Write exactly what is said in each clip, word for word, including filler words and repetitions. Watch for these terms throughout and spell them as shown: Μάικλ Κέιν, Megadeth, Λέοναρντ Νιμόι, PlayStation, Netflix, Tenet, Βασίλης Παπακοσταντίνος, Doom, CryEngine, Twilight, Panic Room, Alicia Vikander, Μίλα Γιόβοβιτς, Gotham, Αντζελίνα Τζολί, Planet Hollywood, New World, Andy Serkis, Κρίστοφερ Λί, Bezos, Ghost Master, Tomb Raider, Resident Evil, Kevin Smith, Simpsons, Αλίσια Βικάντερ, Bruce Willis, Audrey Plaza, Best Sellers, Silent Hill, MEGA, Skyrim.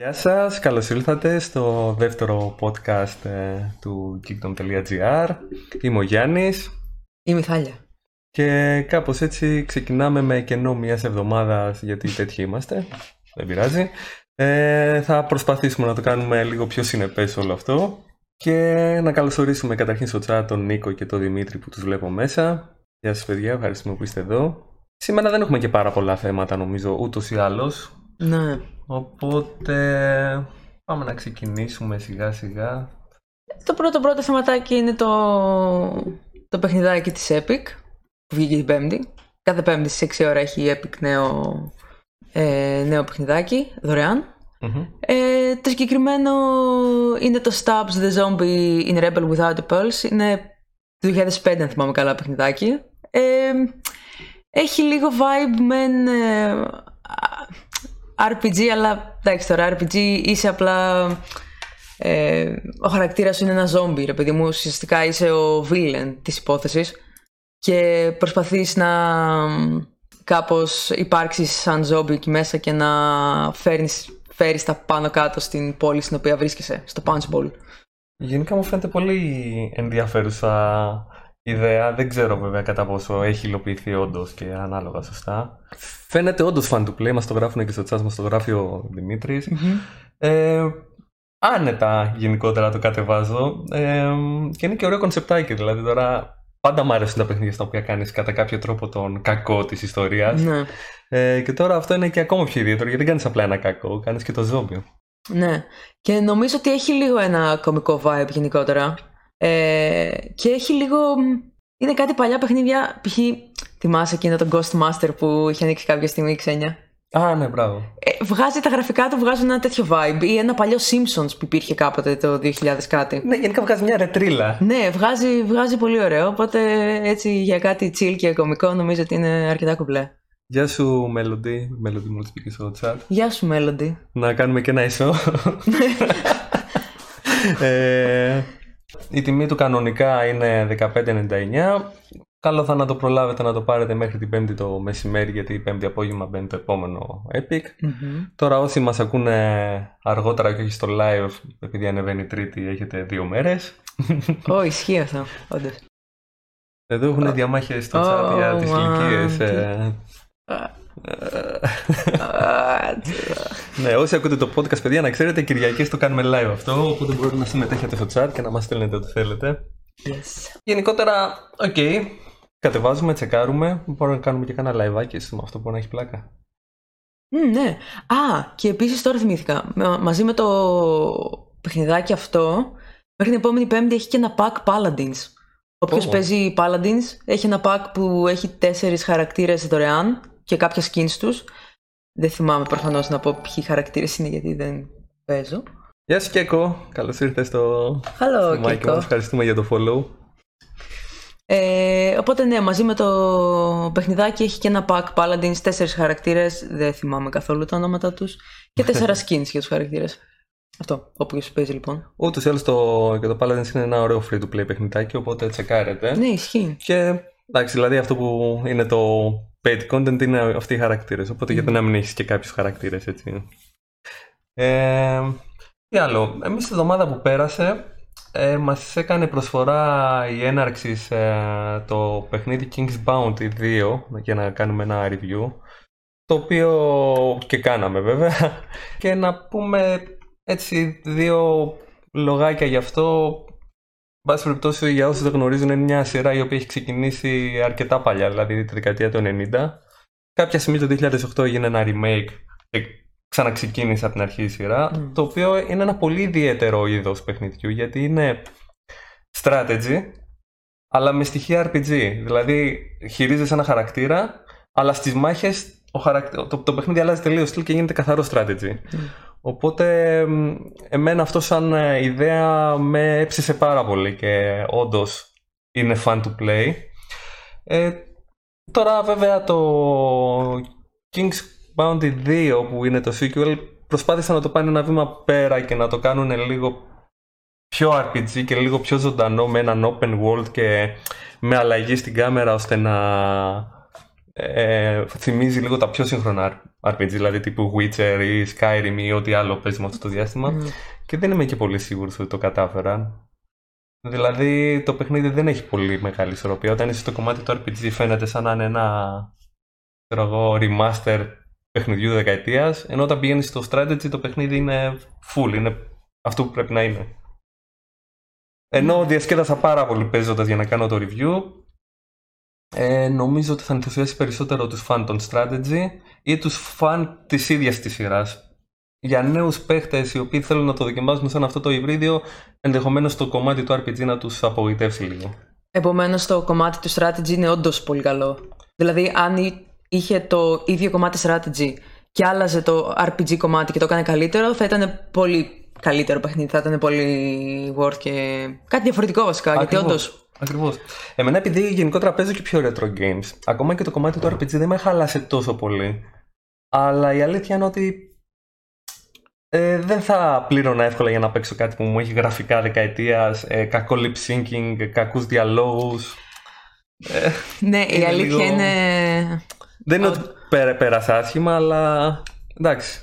Γεια σας, καλώς ήλθατε στο δεύτερο podcast ε, του geekdom τελεία gr. Είμαι ο Γιάννης. Είμαι η Μιχάλια. Και κάπως έτσι ξεκινάμε με κενό μιας εβδομάδας, γιατί τέτοιοι είμαστε, δεν πειράζει. Ε, θα προσπαθήσουμε να το κάνουμε λίγο πιο συνεπές όλο αυτό και να καλωσορίσουμε καταρχήν στο chat τον Νίκο και τον Δημήτρη που τους βλέπω μέσα. Γεια σας παιδιά, ευχαριστούμε που είστε εδώ. Σήμερα δεν έχουμε και πάρα πολλά θέματα νομίζω ούτως ή άλλως. Ναι. Οπότε πάμε να ξεκινήσουμε σιγά σιγά. Το πρώτο πρώτο θεματάκι είναι το, το παιχνιδάκι της Epic που βγήκε την Πέμπτη. Κάθε Πέμπτη στις έξι ώρα έχει η Epic νέο, ε, νέο παιχνιδάκι, δωρεάν. Mm-hmm. Ε, το συγκεκριμένο είναι το Stabs the Zombie in Rebel Without a Pulse. Είναι το δύο χιλιάδες πέντε αν θυμάμαι καλά παιχνιδάκι. Ε, έχει λίγο vibe μεν... Ε, αρ πι τζι, αλλά εντάξει τώρα, αρ πι τζι είσαι απλά ε, ο χαρακτήρας σου είναι ένα ζόμπι, ρε παιδί μου, ουσιαστικά είσαι ο villain της υπόθεσης και προσπαθείς να κάπως υπάρξεις σαν ζόμπι εκεί μέσα και να φέρεις, φέρεις τα πάνω κάτω στην πόλη στην οποία βρίσκεσαι, στο punch bowl. Γενικά μου φαίνεται πολύ ενδιαφέρουσα ιδέα, δεν ξέρω βέβαια κατά πόσο έχει υλοποιηθεί όντως και ανάλογα σωστά. Φαίνεται όντως fan to play, μας το γράφουν και στο chat, μας το γράφει ο Δημήτρης. Mm-hmm. Ε, άνετα γενικότερα το κατεβάζω ε, και είναι και ωραίο κονσεπτάκι, δηλαδή τώρα πάντα μου αρέσουν τα παιχνίδια στα οποία κάνεις κατά κάποιο τρόπο τον κακό της ιστορίας. Mm-hmm. ε, και τώρα αυτό είναι και ακόμα πιο ιδιαίτερο γιατί δεν κάνεις απλά ένα κακό, κάνεις και το ζόμπι. Ναι, και νομίζω ότι έχει λίγο ένα κωμικό vibe γενικότερα. Ε, και έχει λίγο. Είναι κάτι παλιά παιχνίδια. Π.χ. θυμάσαι εκείνο τον Ghost Master που είχε ανοίξει κάποια στιγμή η Ξένια. Α, ναι, μπράβο. Ε, βγάζει τα γραφικά του, βγάζουν ένα τέτοιο vibe. Ή ένα παλιό Simpsons που υπήρχε κάποτε το δύο χιλιάδες κάτι. Ναι, γενικά βγάζει μια ρετρίλα. Ναι, βγάζει, βγάζει πολύ ωραίο. Οπότε έτσι για κάτι chill και κωμικό νομίζω ότι είναι αρκετά κουμπλέ. Γεια σου, Melody. Melody, μόλις πήγε στο chat. Γεια σου, Melody. Να κάνουμε και ένα ισό. ε... Η τιμή του κανονικά είναι δεκαπέντε ενενήντα εννιά. Καλό θα να το προλάβετε να το πάρετε μέχρι την Πέμπτη το μεσημέρι, γιατί η Πέμπτη απόγευμα μπαίνει το επόμενο Epic. Mm-hmm. Τώρα όσοι μας ακούνε αργότερα και όχι στο live, επειδή ανεβαίνει Τρίτη, έχετε δύο μέρες. Ω, ισχύει αυτό, όντως. Εδώ έχουν διαμάχες στο chat για τις ηλικίες. Ναι, όσοι ακούτε το podcast, παιδιά, να ξέρετε, Κυριακές το κάνουμε live αυτό. Οπότε μπορείτε να συμμετέχετε στο chat και να μας στέλνετε ό,τι θέλετε. Yes. Γενικότερα, οκ, okay, κατεβάζουμε, τσεκάρουμε. Μπορούμε να κάνουμε και κάνα live-άκι με αυτό που να έχει πλάκα. Mm, ναι. Α, και επίσης τώρα θυμήθηκα. Μαζί με το παιχνιδάκι αυτό, μέχρι την επόμενη Πέμπτη έχει και ένα pack Paladins. Όποιος oh. παίζει Paladins έχει ένα pack που έχει τέσσερις χαρακτήρες δωρεάν και κάποια skins τους. Δεν θυμάμαι προφανώς να πω ποιοι χαρακτήρες είναι γιατί δεν παίζω. Γεια σου Κέκο, καλώς ήρθες στο Μάικ μας, ευχαριστούμε για το follow. Ε, οπότε ναι, μαζί με το παιχνιδάκι έχει και ένα pack Paladins, τέσσερις χαρακτήρες, δεν θυμάμαι καθόλου τα ονόματα τους, και τέσσερα skins για τους χαρακτήρες. Αυτό, όποιος παίζει λοιπόν. Ούτως ή άλλως το, το Paladins είναι ένα ωραίο free to play παιχνιδάκι, οπότε τσεκάρετε. Ναι, ισχύει. Και εντάξει, δηλαδή αυτό που είναι το paid content είναι αυτοί οι χαρακτήρες, οπότε mm. γιατί να μην έχεις και κάποιους χαρακτήρες, έτσι. Ε, τι άλλο, εμείς τη εβδομάδα που πέρασε ε, μας έκανε προσφορά η έναρξη σε το παιχνίδι King's Bounty δύο για να κάνουμε ένα review, το οποίο και κάναμε βέβαια, και να πούμε έτσι δύο λογάκια γι' αυτό. Εν πάση περιπτώσει, για όσους δεν γνωρίζουν, είναι μια σειρά η οποία έχει ξεκινήσει αρκετά παλιά, δηλαδή τη δεκαετία του ενενήντα. Κάποια στιγμή το δύο χιλιάδες οκτώ έγινε ένα remake και ξαναξεκίνησε από την αρχή η σειρά, mm. το οποίο είναι ένα πολύ ιδιαίτερο είδος παιχνιδιού, γιατί είναι strategy, αλλά με στοιχεία αρ πι τζι. Δηλαδή, χειρίζεσαι ένα χαρακτήρα, αλλά στις μάχες ο χαρακ... το, το παιχνίδι αλλάζει τελείως στυλ και γίνεται καθαρό strategy. Mm. Οπότε εμένα αυτό σαν ιδέα με έψησε πάρα πολύ και όντως είναι fun to play. Ε, τώρα βέβαια το King's Bounty δύο που είναι το sequel προσπάθησαν να το πάνε ένα βήμα πέρα και να το κάνουν λίγο πιο αρ πι τζι και λίγο πιο ζωντανό με έναν open world και με αλλαγή στην κάμερα ώστε να ε, θυμίζει λίγο τα πιο σύγχρονα αρ πι τζι, δηλαδή τύπου Witcher ή Skyrim ή ό,τι άλλο παίζουμε αυτό το διάστημα. Mm. Και δεν είμαι και πολύ σίγουρος ότι το κατάφεραν. Δηλαδή το παιχνίδι δεν έχει πολύ μεγάλη ισορροπία. Όταν είσαι στο κομμάτι του αρ πι τζι φαίνεται σαν να είναι ένα εγώ, remaster παιχνιδιού δεκαετίας, ενώ όταν πηγαίνεις στο strategy το παιχνίδι είναι full, είναι αυτό που πρέπει να είναι. Ενώ διασκέδασα πάρα πολύ παίζοντας για να κάνω το review, ε, νομίζω ότι θα ενθουσιάσει περισσότερο τους φαν των strategy ή τους φαν της ίδιας της σειράς. Για νέους παίχτες οι οποίοι θέλουν να το δοκιμάζουν σαν αυτό το υβρίδιο, ενδεχομένως το κομμάτι του αρ πι τζι να τους απογοητεύσει λίγο. Επομένως το κομμάτι του strategy είναι όντως πολύ καλό. Δηλαδή αν είχε το ίδιο κομμάτι strategy και άλλαζε το αρ πι τζι κομμάτι και το έκανε καλύτερο, θα ήταν πολύ καλύτερο παιχνίδι, θα ήταν πολύ worth και κάτι διαφορετικό βασικά. Ακριβώς, γιατί όντως... Ακριβώς. Εμένα επειδή γενικότερα παίζω και πιο retro games, ακόμα και το κομμάτι του αρ πι τζι δεν με χάλασε τόσο πολύ. Αλλά η αλήθεια είναι ότι Ε, δεν θα πλήρωνα εύκολα για να παίξω κάτι που μου έχει γραφικά δεκαετίας, ε, κακό lip syncing, κακούς διαλόγους. Ε, ναι, η αλήθεια λίγο... είναι... Δεν είναι ότι πέρα, πέρασα άσχημα, αλλά εντάξει.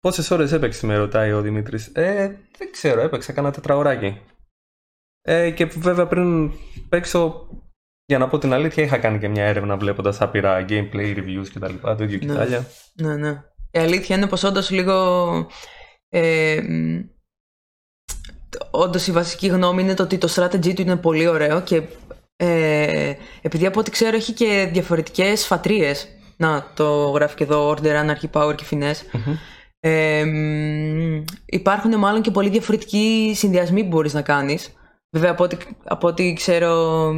Πόσες ώρες έπαιξε με ρωτάει ο Δημήτρης. Ε, δεν ξέρω, έπαιξα κάνα τετραωράκι. Ε, και βέβαια πριν παίξω, για να πω την αλήθεια, είχα κάνει και μια έρευνα βλέποντας άπειρα gameplay reviews κτλ. Το ίδιο κοιτάλια. Ναι, ναι. Η αλήθεια είναι πως όντως λίγο ε, όντως η βασική γνώμη είναι το ότι το strategy του είναι πολύ ωραίο και ε, επειδή από ό,τι ξέρω έχει και διαφορετικές φατρίες. Να, το γράφει και εδώ Order, Anarchy, Power και Finesse. Mm-hmm. ε, Υπάρχουν μάλλον και πολύ διαφορετικοί συνδυασμοί που μπορείς να κάνεις. Βέβαια από ό,τι, από ό,τι ξέρω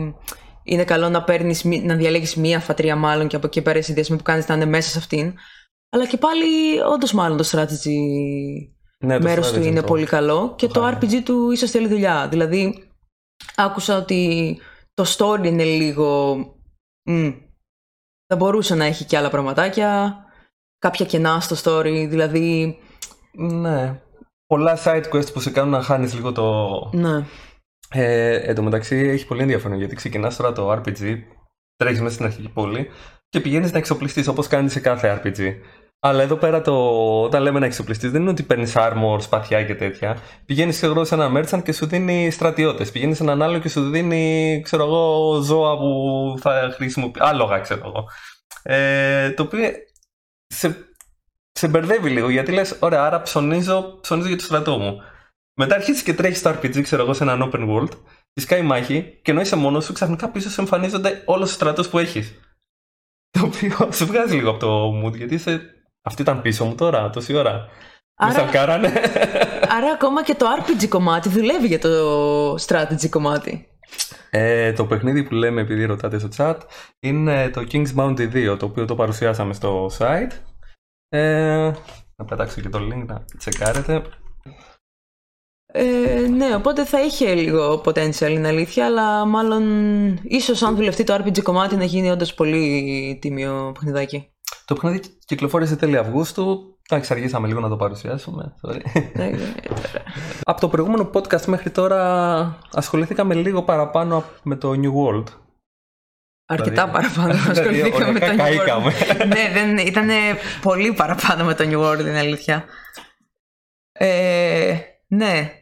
είναι καλό να, παίρνεις, να διαλέγεις μία φατρία μάλλον και από εκεί πέρα οι συνδυασμοί που κάνεις να είναι μέσα σε αυτήν. Αλλά και πάλι, όντως μάλλον το strategy ναι, το μέρος strategy του είναι το... πολύ καλό και το, το αρ πι τζι του ίσως θέλει δουλειά. Δηλαδή, άκουσα ότι το story είναι λίγο... Μ, θα μπορούσε να έχει και άλλα πραγματάκια, κάποια κενά στο story, δηλαδή... Ναι, πολλά side quests που σε κάνουν να χάνεις λίγο το... Ναι. Ε, εν τω μεταξύ, έχει πολύ ενδιαφέρον γιατί ξεκινάς τώρα το αρ πι τζι, τρέχεις μέσα στην αρχική πόλη και πηγαίνεις να εξοπλιστείς όπως κάνεις σε κάθε αρ πι τζι. Αλλά εδώ πέρα, το... όταν λέμε να εξοπλιστείς, δεν είναι ότι παίρνεις armor, σπαθιά και τέτοια. Πηγαίνεις ξέρω, σε ένα merchant και σου δίνει στρατιώτες. Πηγαίνεις σε έναν άλλο και σου δίνει ξέρω εγώ, ζώα που θα χρησιμοποιεί. Άλογα, ξέρω εγώ. Ε, το οποίο σε... σε μπερδεύει λίγο γιατί λες, ωραία, άρα ψωνίζω, ψωνίζω για το στρατό μου. Μετά αρχίζεις και τρέχεις στο αρ πι τζι, ξέρω εγώ, σε έναν open world, τη σκάει μάχη και ενώ είσαι μόνος σου, ξαφνικά πίσω σου εμφανίζονται όλο ο στρατό που έχει. Το οποίο σε βγάζει λίγο από το mood, γιατί είσαι... αυτή ήταν πίσω μου τώρα, τόση ώρα. Άρα... Με σαρκάρανε. Άρα ακόμα και το αρ πι τζι κομμάτι δουλεύει για το strategy κομμάτι. Ε, το παιχνίδι που λέμε, επειδή ρωτάτε στο chat, είναι το King's Bounty δύο, το οποίο το παρουσιάσαμε στο site. Ε, να πετάξω και το link να τσεκάρετε. Ε, ναι, οπότε θα είχε λίγο potential, είναι αλήθεια, αλλά μάλλον ίσως αν δουλευτεί το αρ πι τζι κομμάτι να γίνει όντως πολύ τίμιο παιχνιδάκι. Το παιχνίδι κυκλοφόρησε τέλη Αυγούστου. Εντάξει, αργήσαμε λίγο να το παρουσιάσουμε. Ναι, από το προηγούμενο podcast μέχρι τώρα ασχοληθήκαμε λίγο παραπάνω με το New World. Αρκετά δηλαδή... παραπάνω ασχοληθήκαμε με το New World. Ναι, δεν, ήταν πολύ παραπάνω με το New World, είναι αλήθεια. Ε... Ναι.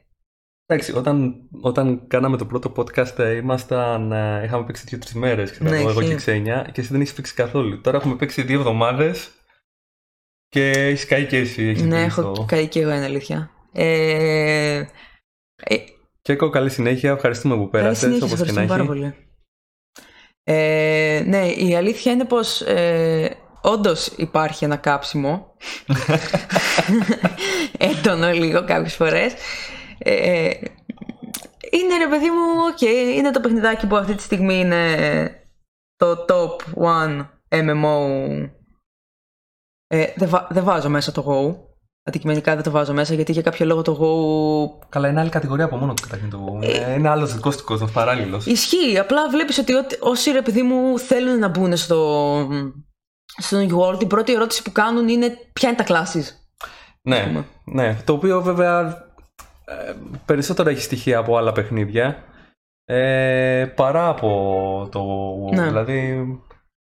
Εντάξει, όταν, όταν κάναμε το πρώτο podcast ήμασταν, είχαμε παίξει δύο-τρεις μέρες, ναι, εγώ και Ξένια, και εσύ δεν έχεις παίξει καθόλου. Τώρα έχουμε παίξει δύο εβδομάδες και έχεις καεί και εσύ. Έχεις ναι, έχω το... καεί και εγώ, είναι αλήθεια. Ε... Κέκο, καλή συνέχεια, ευχαριστούμε που πέρασες, όπως και να έχει. Πάρα πολύ. Ε, ναι, η αλήθεια είναι πως... Ε... Όντως υπάρχει ένα κάψιμο έντονο λίγο κάποιες φορές. ε, Είναι ρε παιδί μου, οκ, okay, είναι το παιχνιδάκι που αυτή τη στιγμή είναι το top one εμ εμ ο. ε, δεν, βα- δεν βάζω μέσα το Go. Αντικειμενικά δεν το βάζω μέσα γιατί για κάποιο λόγο το Go. Καλά, είναι άλλη κατηγορία από μόνο του καταρχήν το Go. Ε... Είναι άλλο δικό του κόσμο, παράλληλο. Ισχύει, απλά βλέπεις ότι ό, όσοι ρε παιδί μου θέλουν να μπουν στο. Στο New World, την πρώτη ερώτηση που κάνουν είναι ποια είναι τα classes. Ναι, ναι, το οποίο βέβαια περισσότερο έχει στοιχεία από άλλα παιχνίδια ε, παρά από το WoW. Ναι. Δηλαδή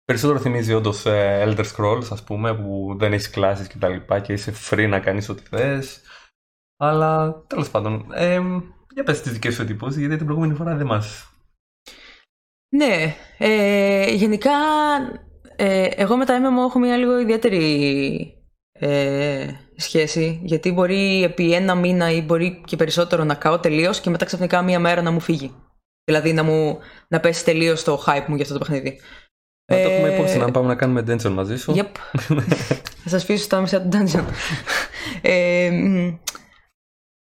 Περισσότερο θυμίζει όντως Elder Scrolls, ας πούμε, που δεν έχεις κλάσεις και τα λοιπά και είσαι free να κάνεις ό,τι θες. Αλλά τέλος πάντων, ε, για πες τις δικές σου εντυπώσεις, γιατί την προηγούμενη φορά δεν μας... Ναι, ε, γενικά ε, εγώ με τα εμ εμ ο έχω μια λίγο ιδιαίτερη ε, σχέση, γιατί μπορεί επί ένα μήνα ή μπορεί και περισσότερο να κάω τελείως και μετά ξαφνικά μια μέρα να μου φύγει. Δηλαδή να, μου, να πέσει τελείως το hype μου για αυτό το παιχνίδι. Να το έχουμε υπόψη, να πάμε να κάνουμε dungeon μαζί σου. Yep. Θα σας πείσω στα μισά του dungeon. ε,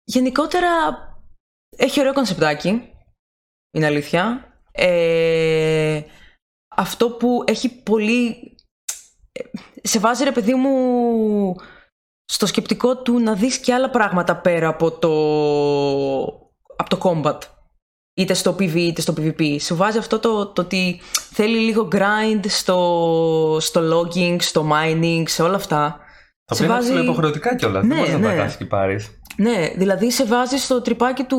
γενικότερα έχει ωραίο κονσεπτάκι, είναι αλήθεια. Ε, αυτό που έχει πολύ... Σε βάζει, ρε παιδί μου, στο σκεπτικό του να δεις και άλλα πράγματα πέρα από το, από το combat. Είτε στο πι βι είτε στο πι βι πι. Σου βάζει αυτό το, το ότι θέλει λίγο grind στο, στο logging, στο mining, σε όλα αυτά. Το οποίο βάζει... είναι υποχρεωτικά κιόλας, ναι, δεν μπορείς ναι. να τα κάνεις και πάρεις. Ναι, δηλαδή σε βάζει στο τρυπάκι του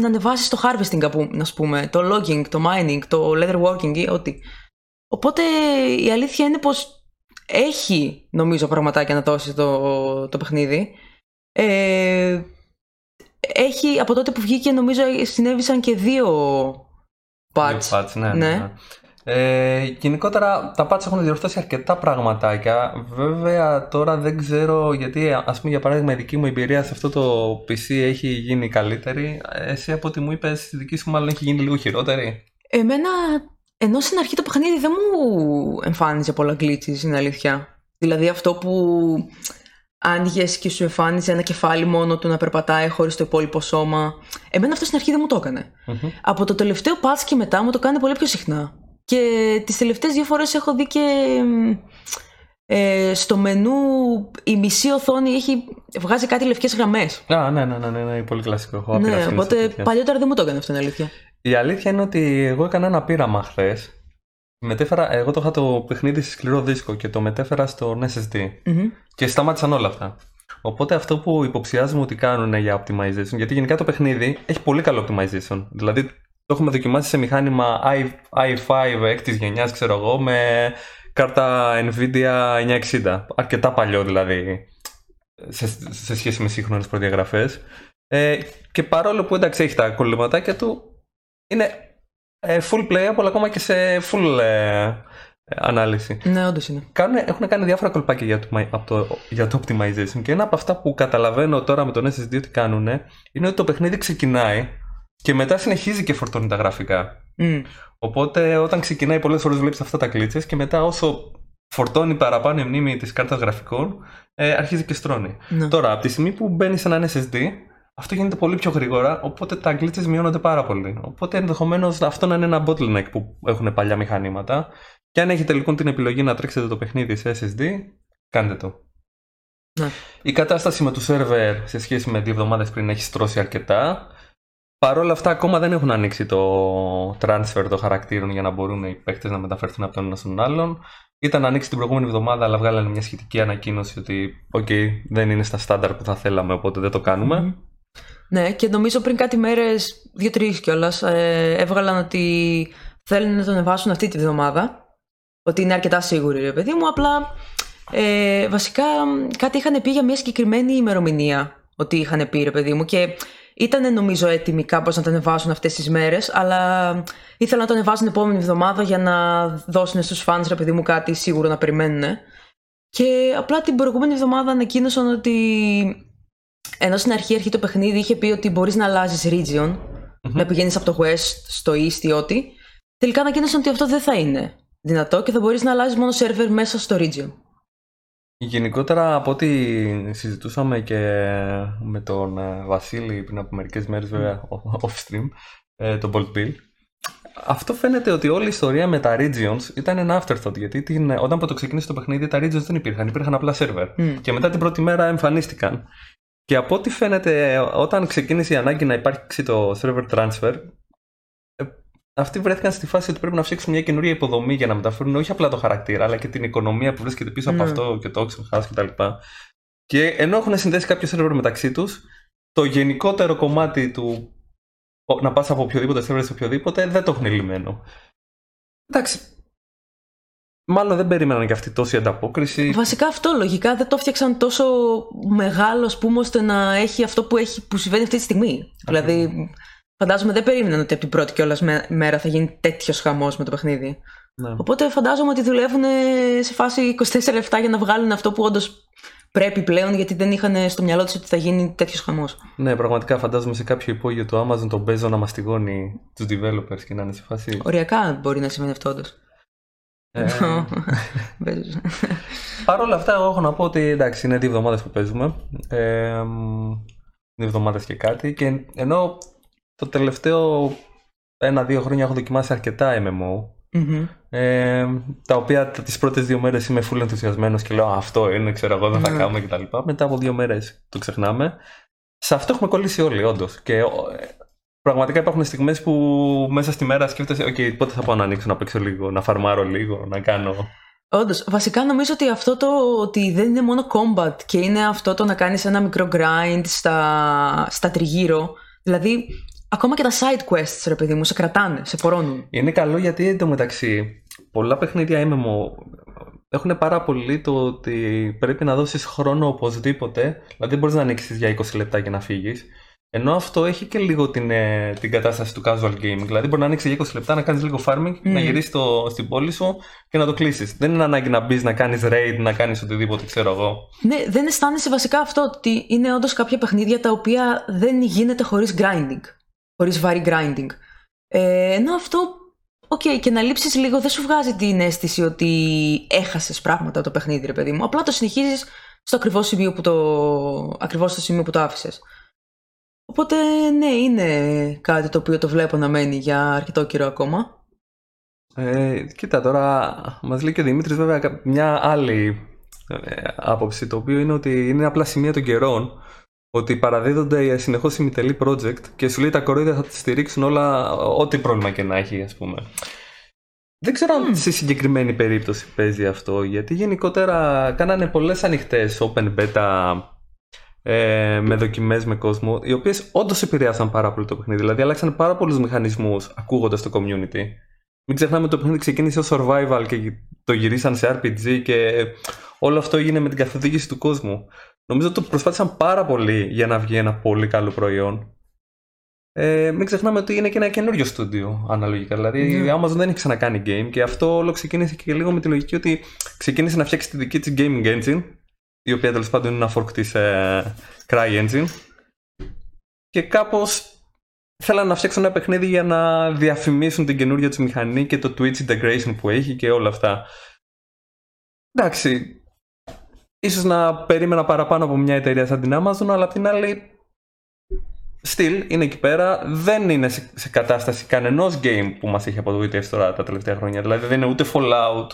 να ανεβάσεις το harvesting, ας πούμε, το logging, το mining, το leatherworking ή ό,τι. Οπότε η αλήθεια είναι πως έχει, νομίζω, πραγματάκια να δώσει το, το παιχνίδι. Ε, έχει, από τότε που βγήκε, νομίζω, συνέβησαν και δύο patch. Δύο patch, ναι. ναι. ναι. Ε, γενικότερα τα patch έχουν διορθώσει αρκετά πραγματάκια. Βέβαια τώρα δεν ξέρω γιατί, ας πούμε, για παράδειγμα η δική μου εμπειρία σε αυτό το πι σι έχει γίνει καλύτερη. Εσύ από ό,τι μου είπες, στη δική σου μάλλον έχει γίνει λίγο χειρότερη. Εμένα, ενώ στην αρχή το παιχνίδι δεν μου εμφάνιζε πολλά glitches, είναι αλήθεια. Δηλαδή αυτό που άνοιγες και σου εμφάνιζε ένα κεφάλι μόνο του να περπατάει χωρίς το υπόλοιπο σώμα, εμένα αυτό στην αρχή δεν μου το έκανε. Mm-hmm. Από το τελευταίο patch και μετά μου το κάνει πολύ πιο συχνά. Και τις τελευταίες δύο φορές έχω δει και ε, στο μενού η μισή οθόνη έχει, βγάζει κάτι λευκές γραμμές. Α, ναι, ναι, ναι, ναι, ναι, πολύ κλασικό. Ναι, οπότε παλιότερα δεν μου το έκανε αυτό, είναι αλήθεια. Η αλήθεια είναι ότι εγώ έκανα ένα πείραμα χθες. Μετέφερα, εγώ το είχα το παιχνίδι σε σκληρό δίσκο και το μετέφερα στον ες ες ντι. Mm-hmm. Και σταμάτησαν όλα αυτά. Οπότε αυτό που υποψιάζουμε ότι κάνουν για optimization, γιατί γενικά το παιχνίδι έχει πολύ καλό optimization. Δηλαδή, το έχουμε δοκιμάσει σε μηχάνημα άι φάιβ έκτης γενιάς, ξέρω εγώ, με κάρτα Nvidia εννιακόσια εξήντα. Αρκετά παλιό δηλαδή, σε, σε σχέση με σύγχρονες προδιαγραφές. Ε, και παρόλο που εντάξει έχει τα κολληματάκια του, είναι ε, full playable ακόμα και σε full ε, ανάλυση. Ναι, όντως είναι. Κάνουν, έχουν κάνει διάφορα κολπάκια για το, το, για το optimization. Και ένα από αυτά που καταλαβαίνω τώρα με τον ες ες ντι ότι κάνουν είναι ότι το παιχνίδι ξεκινάει και μετά συνεχίζει και φορτώνει τα γραφικά. Mm. Οπότε όταν ξεκινάει, πολλές φορές βλέπεις αυτά τα κλίτσες και μετά όσο φορτώνει παραπάνω η μνήμη της κάρτας γραφικών, ε, αρχίζει και στρώνει. No. Τώρα, από τη στιγμή που μπαίνεις σε έναν ες ες ντι, αυτό γίνεται πολύ πιο γρήγορα, οπότε τα κλίτσες μειώνονται πάρα πολύ. Οπότε ενδεχομένως αυτό να είναι ένα bottleneck που έχουν παλιά μηχανήματα. Και αν έχετε λοιπόν την επιλογή να τρέξετε το παιχνίδι σε ες ες ντι, κάντε το. No. Η κατάσταση με το σερβερ σε σχέση με δύο εβδομάδες πριν έχει στρώσει αρκετά. Παρ' όλα αυτά, ακόμα δεν έχουν ανοίξει το transfer των χαρακτήρων για να μπορούν οι παίκτες να μεταφερθούν από τον ένα στον άλλον. Ήταν να ανοίξει την προηγούμενη εβδομάδα, αλλά βγάλανε μια σχετική ανακοίνωση ότι okay, δεν είναι στα στάνταρ που θα θέλαμε, οπότε δεν το κάνουμε. Mm-hmm. Ναι, και νομίζω πριν κάτι μέρες, δύο-τρεις κιόλας, ε, έβγαλαν ότι θέλουν να τον ανεβάσουν αυτή τη βδομάδα. Ότι είναι αρκετά σίγουροι, ρε παιδί μου. Απλά ε, βασικά κάτι είχαν πει για μια συγκεκριμένη ημερομηνία. Ότι είχαν πει, ρε παιδί μου. Και ήταν νομίζω έτοιμοι κάπως να το ανεβάσουν αυτές τις μέρες, αλλά ήθελαν να το ανεβάσουν την επόμενη εβδομάδα για να δώσουν στους fans, ρε παιδί μου, κάτι σίγουρο να περιμένουν. Και απλά την προηγούμενη εβδομάδα ανακοίνωσαν ότι, ενώ στην αρχή αρχή το παιχνίδι είχε πει ότι μπορείς να αλλάζεις region, mm-hmm. να πηγαίνεις από το west στο east ή ό,τι, τελικά ανακοίνωσαν ότι αυτό δεν θα είναι δυνατό και θα μπορείς να αλλάζεις μόνο server μέσα στο region. Γενικότερα από ό,τι συζητούσαμε και με τον Βασίλη πριν από μερικές μέρες, βέβαια off-stream, τον Bolt Bill, αυτό φαίνεται ότι όλη η ιστορία με τα regions ήταν ένα afterthought, γιατί την, όταν το ξεκίνησε το παιχνίδι τα regions δεν υπήρχαν, υπήρχαν απλά server mm. και μετά την πρώτη μέρα εμφανίστηκαν. Και από ό,τι φαίνεται όταν ξεκίνησε η ανάγκη να υπάρξει το server transfer, αυτοί βρέθηκαν στη φάση ότι πρέπει να φτιάξουν μια καινούρια υποδομή για να μεταφέρουν όχι απλά το χαρακτήρα, αλλά και την οικονομία που βρίσκεται πίσω mm. από αυτό και το auction house κτλ. Και, και ενώ έχουν συνδέσει κάποιο server μεταξύ τους, το γενικότερο κομμάτι του να πας από οποιοδήποτε server σε οποιοδήποτε δεν το έχουν λυμμένο. Εντάξει. Μάλλον δεν περίμεναν και αυτή τόση ανταπόκριση. Βασικά αυτό λογικά δεν το φτιάξαν τόσο μεγάλο, ας πούμε, ώστε να έχει αυτό που, έχει, που συμβαίνει αυτή τη στιγμή. Okay. Δηλαδή, φαντάζομαι δεν περίμεναν ότι από την πρώτη κιόλας μέρα θα γίνει τέτοιος χαμός με το παιχνίδι. Ναι. Οπότε φαντάζομαι ότι δουλεύουν σε φάση είκοσι τέσσερα λεπτά για να βγάλουν αυτό που όντως πρέπει πλέον, γιατί δεν είχαν στο μυαλό τους ότι θα γίνει τέτοιος χαμός. Ναι, πραγματικά φαντάζομαι σε κάποιο υπόγειο του Amazon τον παίζω να μαστιγώνει τους developers και να είναι σε φάση. Οριακά μπορεί να σημαίνει αυτό όντως. Ε... Παρ' όλα αυτά, εγώ έχω να πω ότι εντάξει, είναι δύο εβδομάδες που παίζουμε. Ε, δύο εβδομάδες και κάτι. Και ενώ το τελευταίο ένα-δύο χρόνια έχω δοκιμάσει αρκετά εμ εμ ο, mm-hmm. ε, τα οποία τις πρώτες δύο μέρες είμαι full ενθουσιασμένος και λέω αυτό είναι, ξέρω εγώ, δεν θα mm-hmm. κάνουμε κτλ. Μετά από δύο μέρες το ξεχνάμε. Σε αυτό έχουμε κολλήσει όλοι, όντως. Και πραγματικά υπάρχουν στιγμές που μέσα στη μέρα σκέφτεσαι, οκ, okay, πότε θα πάω να ανοίξω, να παίξω λίγο, να φαρμάρω λίγο, να κάνω. Όντως, βασικά νομίζω ότι αυτό το ότι δεν είναι μόνο combat και είναι αυτό το να κάνεις ένα μικρό grind στα, στα τριγύρω. Δηλαδή, ακόμα και τα side quests, ρε παιδί μου, σε κρατάνε, σε πορώνουν. Είναι καλό γιατί εντωμεταξύ πολλά παιχνίδια εμ εμ ο έχουν πάρα πολύ το ότι πρέπει να δώσεις χρόνο οπωσδήποτε. Δηλαδή, δεν μπορείς να ανοίξεις για είκοσι λεπτά και να φύγεις. Ενώ αυτό έχει και λίγο την, την κατάσταση του casual gaming. Δηλαδή, μπορεί να ανοίξει για είκοσι λεπτά, να κάνεις λίγο farming, mm. να γυρίσεις το, στην πόλη σου και να το κλείσεις. Δεν είναι ανάγκη να μπεις, να κάνεις raid, να κάνεις οτιδήποτε, ξέρω εγώ. Ναι, δεν αισθάνεσαι βασικά αυτό ότι είναι όντως κάποια παιχνίδια τα οποία δεν γίνεται χωρίς grinding. Χωρίς βαρύ grinding. Ε, ενώ αυτό, οκ, okay, και να λείψεις λίγο δεν σου βγάζει την αίσθηση ότι έχασες πράγματα το παιχνίδι, ρε παιδί μου. Απλά το συνεχίζεις στο ακριβώς σημείο που το, ακριβώς στο σημείο που το άφησες. Οπότε, ναι, είναι κάτι το οποίο το βλέπω να μένει για αρκετό καιρό ακόμα. Ε, κοίτα, τώρα μας λέει και ο Δημήτρης βέβαια μια άλλη ε, άποψη, το οποίο είναι ότι είναι απλά σημεία των καιρών, ότι παραδίδονται συνεχώς ημιτελή project και σου λέει τα κοροϊδία θα τη στηρίξουν όλα, ό,τι πρόβλημα και να έχει, ας πούμε. Δεν ξέρω mm. αν σε συγκεκριμένη περίπτωση παίζει αυτό, γιατί γενικότερα κάνανε πολλές ανοιχτές open beta Ε, με δοκιμές με κόσμο, οι οποίες όντως επηρεάσαν πάρα πολύ το παιχνίδι. Δηλαδή, άλλαξαν πάρα πολλούς μηχανισμούς ακούγοντας το community. Μην ξεχνάμε ότι το παιχνίδι ξεκίνησε ως survival και το γυρίσαν σε αρ πι τζι και όλο αυτό έγινε με την καθοδήγηση του κόσμου. Νομίζω ότι το προσπάθησαν πάρα πολύ για να βγει ένα πολύ καλό προϊόν. Ε, μην ξεχνάμε ότι είναι και ένα καινούριο στούντιο, αναλογικά. Δηλαδή, η mm. Amazon δεν έχει ξανακάνει game και αυτό όλο ξεκίνησε και λίγο με τη λογική ότι ξεκίνησε να φτιάξει τη δική της gaming engine, η οποία τέλος πάντων είναι ένα fork της ε, CryEngine, και κάπως θέλαν να φτιάξουν ένα παιχνίδι για να διαφημίσουν την καινούργια τους μηχανή και το Twitch integration που έχει και όλα αυτά. Εντάξει, ίσως να περίμενα παραπάνω από μια εταιρεία σαν την Amazon, αλλά απ' την άλλη still είναι εκεί πέρα, δεν είναι σε, σε κατάσταση κανενός game που μας έχει απογοητεύσει τώρα τα τελευταία χρόνια. Δηλαδή δεν είναι ούτε Fallout,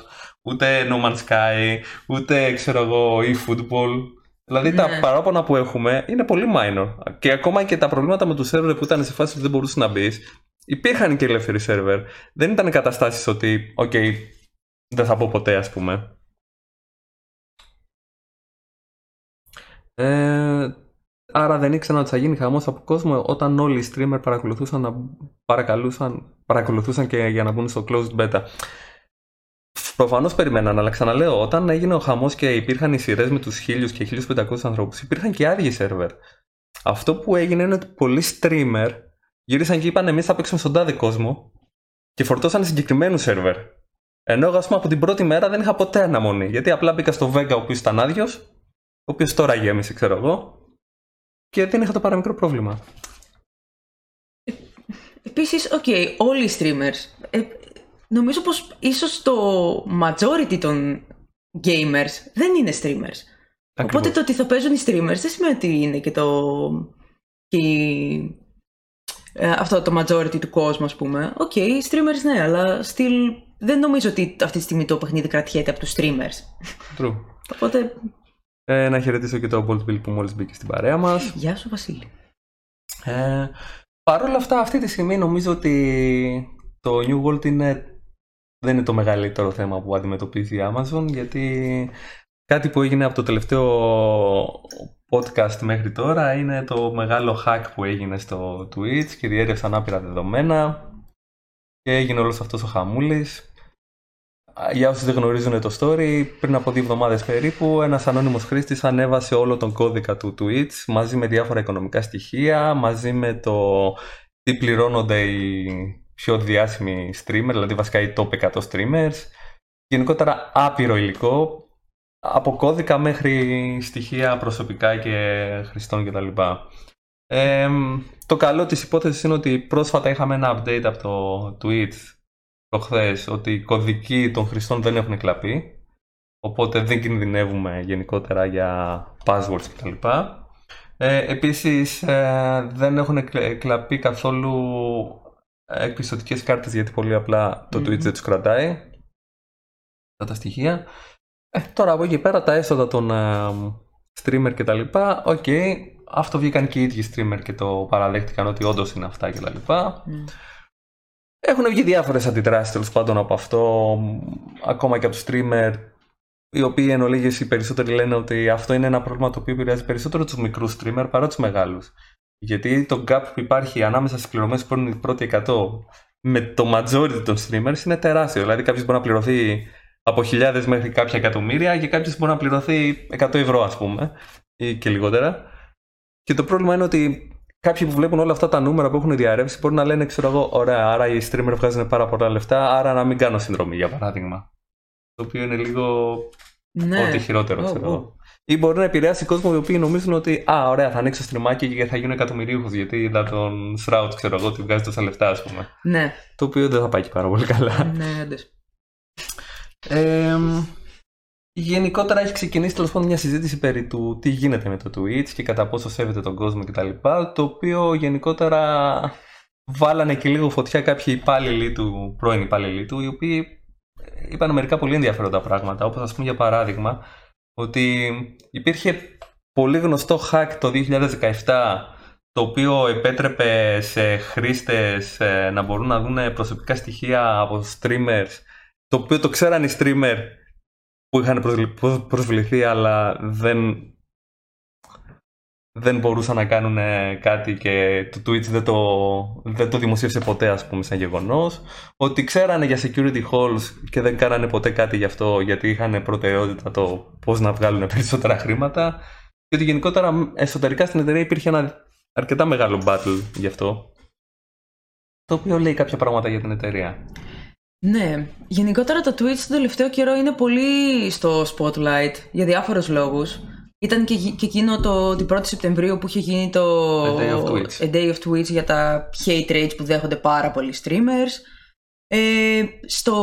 ούτε No Man's Sky, ούτε ξέρω εγώ eFootball. Δηλαδή ναι. Τα παράπονα που έχουμε είναι πολύ minor. Και ακόμα και τα προβλήματα με το σερβερ που ήταν σε φάση που δεν μπορούσε να μπει, υπήρχαν και ελεύθεροι σερβερ. Δεν ήταν καταστάσεις ότι, οκ, okay, δεν θα πω ποτέ, ας πούμε. Ε, άρα δεν ήξερα ότι θα γίνει χαμός από κόσμο όταν όλοι οι streamer παρακολουθούσαν, να, παρακαλούσαν, παρακολουθούσαν και για να μπουν στο closed beta. Προφανώς περιμέναν, αλλά ξαναλέω, όταν έγινε ο χαμός και υπήρχαν οι σειρές με τους χίλιους και χίλιους πεντακόσιους ανθρώπους, υπήρχαν και άδειοι σερβερ. Αυτό που έγινε είναι ότι πολλοί streamer γύρισαν και είπαν εμείς θα παίξουμε στον τάδε κόσμο και φορτώσαν συγκεκριμένους σερβερ. Ενώ εγώ, ας πούμε, από την πρώτη μέρα δεν είχα ποτέ αναμονή, γιατί απλά μπήκα στο Vega, ο οποίος ήταν άδειος, ο οποίος τώρα γέμισε, ξέρω εγώ, και δεν είχα το παραμικρό πρόβλημα. Ε, επίσης, οκ, okay, όλοι οι streamers. Ε... Νομίζω πως ίσως το majority των gamers δεν είναι streamers. Ακριβώς. Οπότε το ότι θα παίζουν οι streamers δεν σημαίνει ότι είναι και το, και η, ε, αυτό το majority του κόσμου, ας πούμε. Οκ, okay, οι streamers ναι, αλλά still δεν νομίζω ότι αυτή τη στιγμή το παιχνίδι κρατιέται από τους streamers. True. Οπότε... Ε, να χαιρετήσω και το Bolt Bill που μόλις μπήκε στην παρέα μας. Γεια σου Βασίλη. Ε, Παρ' όλα αυτά αυτή τη στιγμή νομίζω ότι... Το New World είναι, δεν είναι το μεγαλύτερο θέμα που αντιμετωπίζει η Amazon, γιατί κάτι που έγινε από το τελευταίο podcast μέχρι τώρα είναι το μεγάλο hack που έγινε στο Twitch, κυριέρευσαν άπειρα δεδομένα και έγινε όλος αυτός ο χαμούλης. Για όσοι δεν γνωρίζουν το story, πριν από δύο εβδομάδες περίπου, ένας ανώνυμος χρήστης ανέβασε όλο τον κώδικα του Twitch μαζί με διάφορα οικονομικά στοιχεία, μαζί με το τι πληρώνονται οι πιο διάσημοι streamer, δηλαδή βασικά οι top εκατό streamers. Γενικότερα άπειρο υλικό, από κώδικα μέχρι στοιχεία προσωπικά και χρηστών κτλ. Ε, το καλό της υπόθεσης είναι ότι πρόσφατα είχαμε ένα update από το Twitch προχθές, ότι οι κωδικοί των χρηστών δεν έχουν εκλαπεί, οπότε δεν κινδυνεύουμε γενικότερα για passwords κτλ. Ε, επίσης ε, δεν έχουν εκλαπεί καθόλου εκπιστωτικές κάρτες, γιατί πολύ απλά το mm-hmm. Twitch δεν τους κρατάει αυτά τα στοιχεία. Ε, τώρα από εκεί πέρα τα έσοδα των ε, streamer κτλ. Οκ, okay. Αυτό βγήκαν και οι ίδιοι streamer και το παραδέχτηκαν ότι όντως είναι αυτά κτλ. Έχουν βγει διάφορες αντιδράσεις τέλος πάντων από αυτό, ακόμα και από τους streamer, οι οποίοι εν ολίγες οι περισσότεροι λένε ότι αυτό είναι ένα πρόβλημα το οποίο επηρεάζει περισσότερο τους μικρούς streamer παρά τους μεγάλους. Γιατί το gap που υπάρχει ανάμεσα στις πληρωμές που παίρνουν οι πρώτοι εκατό με το majority των streamers είναι τεράστιο. Δηλαδή κάποιος μπορεί να πληρωθεί από χιλιάδες μέχρι κάποια εκατομμύρια και κάποιος μπορεί να πληρωθεί εκατό ευρώ ας πούμε ή και λιγότερα. Και το πρόβλημα είναι ότι κάποιοι που βλέπουν όλα αυτά τα νούμερα που έχουν διαρρεύσει μπορεί να λένε, ξέρω εγώ, ωραία, άρα οι streamer βγάζουν πάρα πολλά λεφτά, άρα να μην κάνω συνδρομή για παράδειγμα. Το οποίο είναι λίγο ναι. ό,τι χειρότερο, ξέρω εγώ. Oh, oh. Ή μπορεί να επηρεάσει κόσμο οι οποίοι νομίζουν ότι, α, ωραία, θα ανοίξω στριμάκι και θα γίνω εκατομμυρίουχος, γιατί είδα τον Shroud, ξέρω εγώ, ότι βγάζει τόσα λεφτά, ας πούμε. Ναι. Το οποίο δεν θα πάει και πάρα πολύ καλά. Ναι, όντως. Ε, Γενικότερα έχει ξεκινήσει τέλος πάντων μια συζήτηση περί του τι γίνεται με το Twitch και κατά πόσο σέβεται τον κόσμο κτλ. Το οποίο γενικότερα βάλανε και λίγο φωτιά κάποιοι υπάλληλοι του, πρώην υπάλληλοι του, οι οποίοι είπαν μερικά πολύ ενδιαφέροντα πράγματα. Όπως ας πούμε για παράδειγμα, ότι υπήρχε πολύ γνωστό hack το δύο χιλιάδες δεκαεπτά, το οποίο επέτρεπε σε χρήστες να μπορούν να δουν προσωπικά στοιχεία από streamers, το οποίο το ξέραν οι streamer που είχαν προσβληθεί, αλλά δεν, δεν μπορούσαν να κάνουν κάτι και το Twitch δεν το, δεν το δημοσίευσε ποτέ, ας πούμε, σαν γεγονός. Ότι ξέρανε για security holes και δεν κάνανε ποτέ κάτι γι' αυτό, γιατί είχαν προτεραιότητα το πώς να βγάλουν περισσότερα χρήματα. Και ότι γενικότερα εσωτερικά στην εταιρεία υπήρχε ένα αρκετά μεγάλο battle γι' αυτό, το οποίο λέει κάποια πράγματα για την εταιρεία. Ναι, γενικότερα το Twitch τον τελευταίο καιρό είναι πολύ στο spotlight για διάφορους λόγους. Ήταν και, και εκείνο το, την πρώτη Σεπτεμβρίου που είχε γίνει το A Day of Twitch, A Day of Twitch για τα hate rage που δέχονται πάρα πολλοί streamers. Ε, στο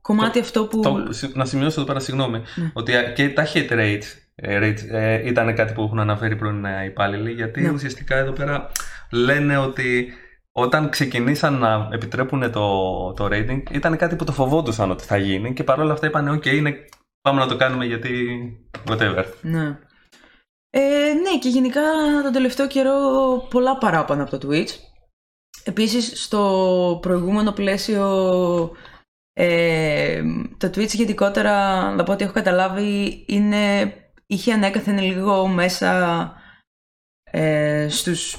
κομμάτι το, αυτό που... Το, να σημειώσω εδώ πέρα, συγγνώμη, ναι. ότι και τα hate rage, rage ε, ήταν κάτι που έχουν αναφέρει πρώην υπάλληλοι, γιατί ναι. ουσιαστικά εδώ πέρα λένε ότι... Όταν ξεκινήσαν να επιτρέπουν το, το rating, ήταν κάτι που το φοβόντουσαν ότι θα γίνει και παρόλα αυτά είπαν «ΟΚ, okay, πάμε να το κάνουμε γιατί whatever». Ναι. Ε, ναι, και γενικά τον τελευταίο καιρό πολλά παράπονα από το Twitch. Επίσης, στο προηγούμενο πλαίσιο, ε, το Twitch γενικότερα, από ό,τι έχω καταλάβει, είναι, είχε ανέκαθεν λίγο μέσα ε, στους,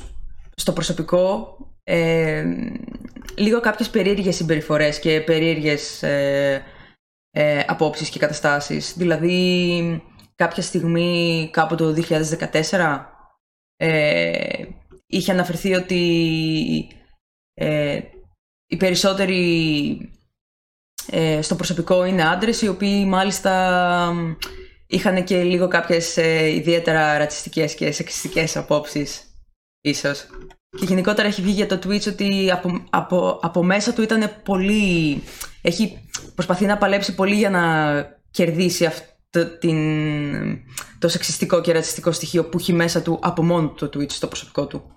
στο προσωπικό, Ε, λίγο κάποιες περίεργες συμπεριφορές και περίεργες ε, ε, απόψεις και καταστάσεις. Δηλαδή κάποια στιγμή κάπου το δύο χιλιάδες δεκατέσσερα ε, είχε αναφερθεί ότι ε, οι περισσότεροι ε, στο προσωπικό είναι άντρες, οι οποίοι μάλιστα είχαν και λίγο κάποιες ε, ιδιαίτερα ρατσιστικές και σεξιστικές απόψεις ίσως. Και γενικότερα έχει βγει για το Twitch ότι από, από, από μέσα του ήταν πολύ... Έχει προσπαθεί να παλέψει πολύ για να κερδίσει αυτό, την, το σεξιστικό και ρατσιστικό στοιχείο που έχει μέσα του από μόνο το Twitch στο προσωπικό του.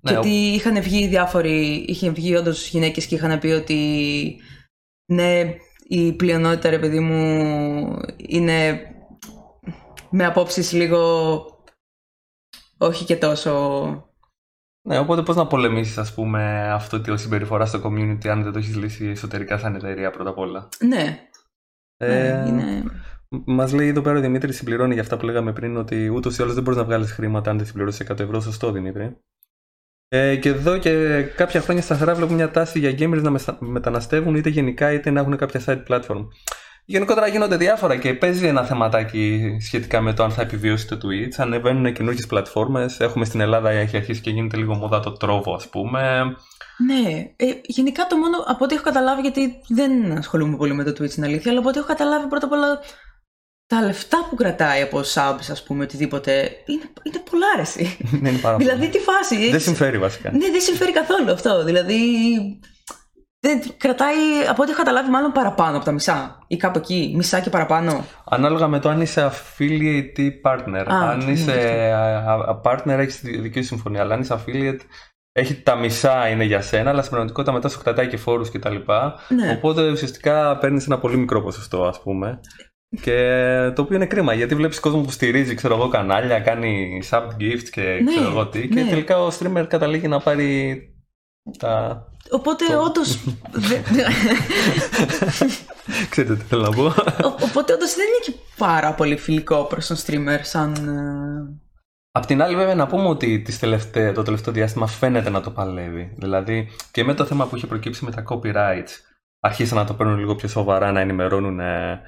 Ναι, και ότι είχαν βγει διάφοροι... Είχαν βγει όντως γυναίκες και είχαν πει ότι ναι, η πλειονότητα, ρε παιδί μου, είναι με απόψεις λίγο... Όχι και τόσο... Ναι, οπότε πώς να πολεμήσεις, ας πούμε, αυτό τη συμπεριφορά στο community αν δεν το έχεις λύσει εσωτερικά σαν εταιρεία πρώτα απ' όλα. Ναι. Ε, ναι. Μας λέει εδώ πέρα ο Δημήτρης, συμπληρώνει για αυτά που λέγαμε πριν, ότι ούτως ή άλλως δεν μπορείς να βγάλεις χρήματα αν δεν συμπληρώσεις εκατό ευρώ. Σωστό, Δημήτρη. Ε, και εδώ και κάποια χρόνια σταθερά βλέπουμε μια τάση για gamers να μεταναστεύουν είτε γενικά είτε να έχουν κάποια side platform. Γενικότερα γίνονται διάφορα και παίζει ένα θεματάκι σχετικά με το αν θα επιβιώσει το Twitch. Ανεβαίνουν καινούργιες πλατφόρμες. Έχουμε στην Ελλάδα, έχει αρχίσει και γίνεται λίγο μόδα το τρόβο, ας πούμε. Ναι. Ε, γενικά το μόνο από ό,τι έχω καταλάβει, γιατί δεν ασχολούμαι πολύ με το Twitch στην αλήθεια, αλλά από ό,τι έχω καταλάβει πρώτα απ' όλα τα λεφτά που κρατάει από subs, ας πούμε, οτιδήποτε. Είναι, είναι πολλά αρεσί. Ναι, είναι πάρα πολύ. Δηλαδή, τι φάση. Δεν έχεις... συμφέρει βασικά. Ναι, δεν συμφέρει καθόλου αυτό. Δηλαδή. Δεν κρατάει, από ό,τι έχω καταλάβει, μάλλον παραπάνω από τα μισά ή κάπου εκεί, μισά και παραπάνω. Ανάλογα με το αν είσαι affiliate ή partner. Α, αν είσαι α, partner έχεις δική συμφωνία, αλλά αν είσαι affiliate έχει τα μισά είναι για σένα, αλλά στην πραγματικότητα μετά σου κρατάει και φόρους και τα λοιπά. Ναι. Οπότε ουσιαστικά παίρνεις ένα πολύ μικρό ποσοστό, ας πούμε. Και το οποίο είναι κρίμα, γιατί βλέπεις κόσμο που στηρίζει, ξέρω εγώ, κανάλια, κάνει sub gift και ξέρω εγώ τι. Και τελικά ο streamer καταλήγει να πάρει τα... Οπότε το... όντως. Ξέρετε τι θέλω να πω. Ο, οπότε όντως δεν είναι και πάρα πολύ φιλικό προς τον streamer, σαν. Απ' την άλλη, βέβαια, να πούμε ότι τις τελευταί... το τελευταίο διάστημα φαίνεται να το παλεύει. Δηλαδή και με το θέμα που είχε προκύψει με τα copyrights, αρχίσαν να το παίρνουν λίγο πιο σοβαρά, να ενημερώνουν ε,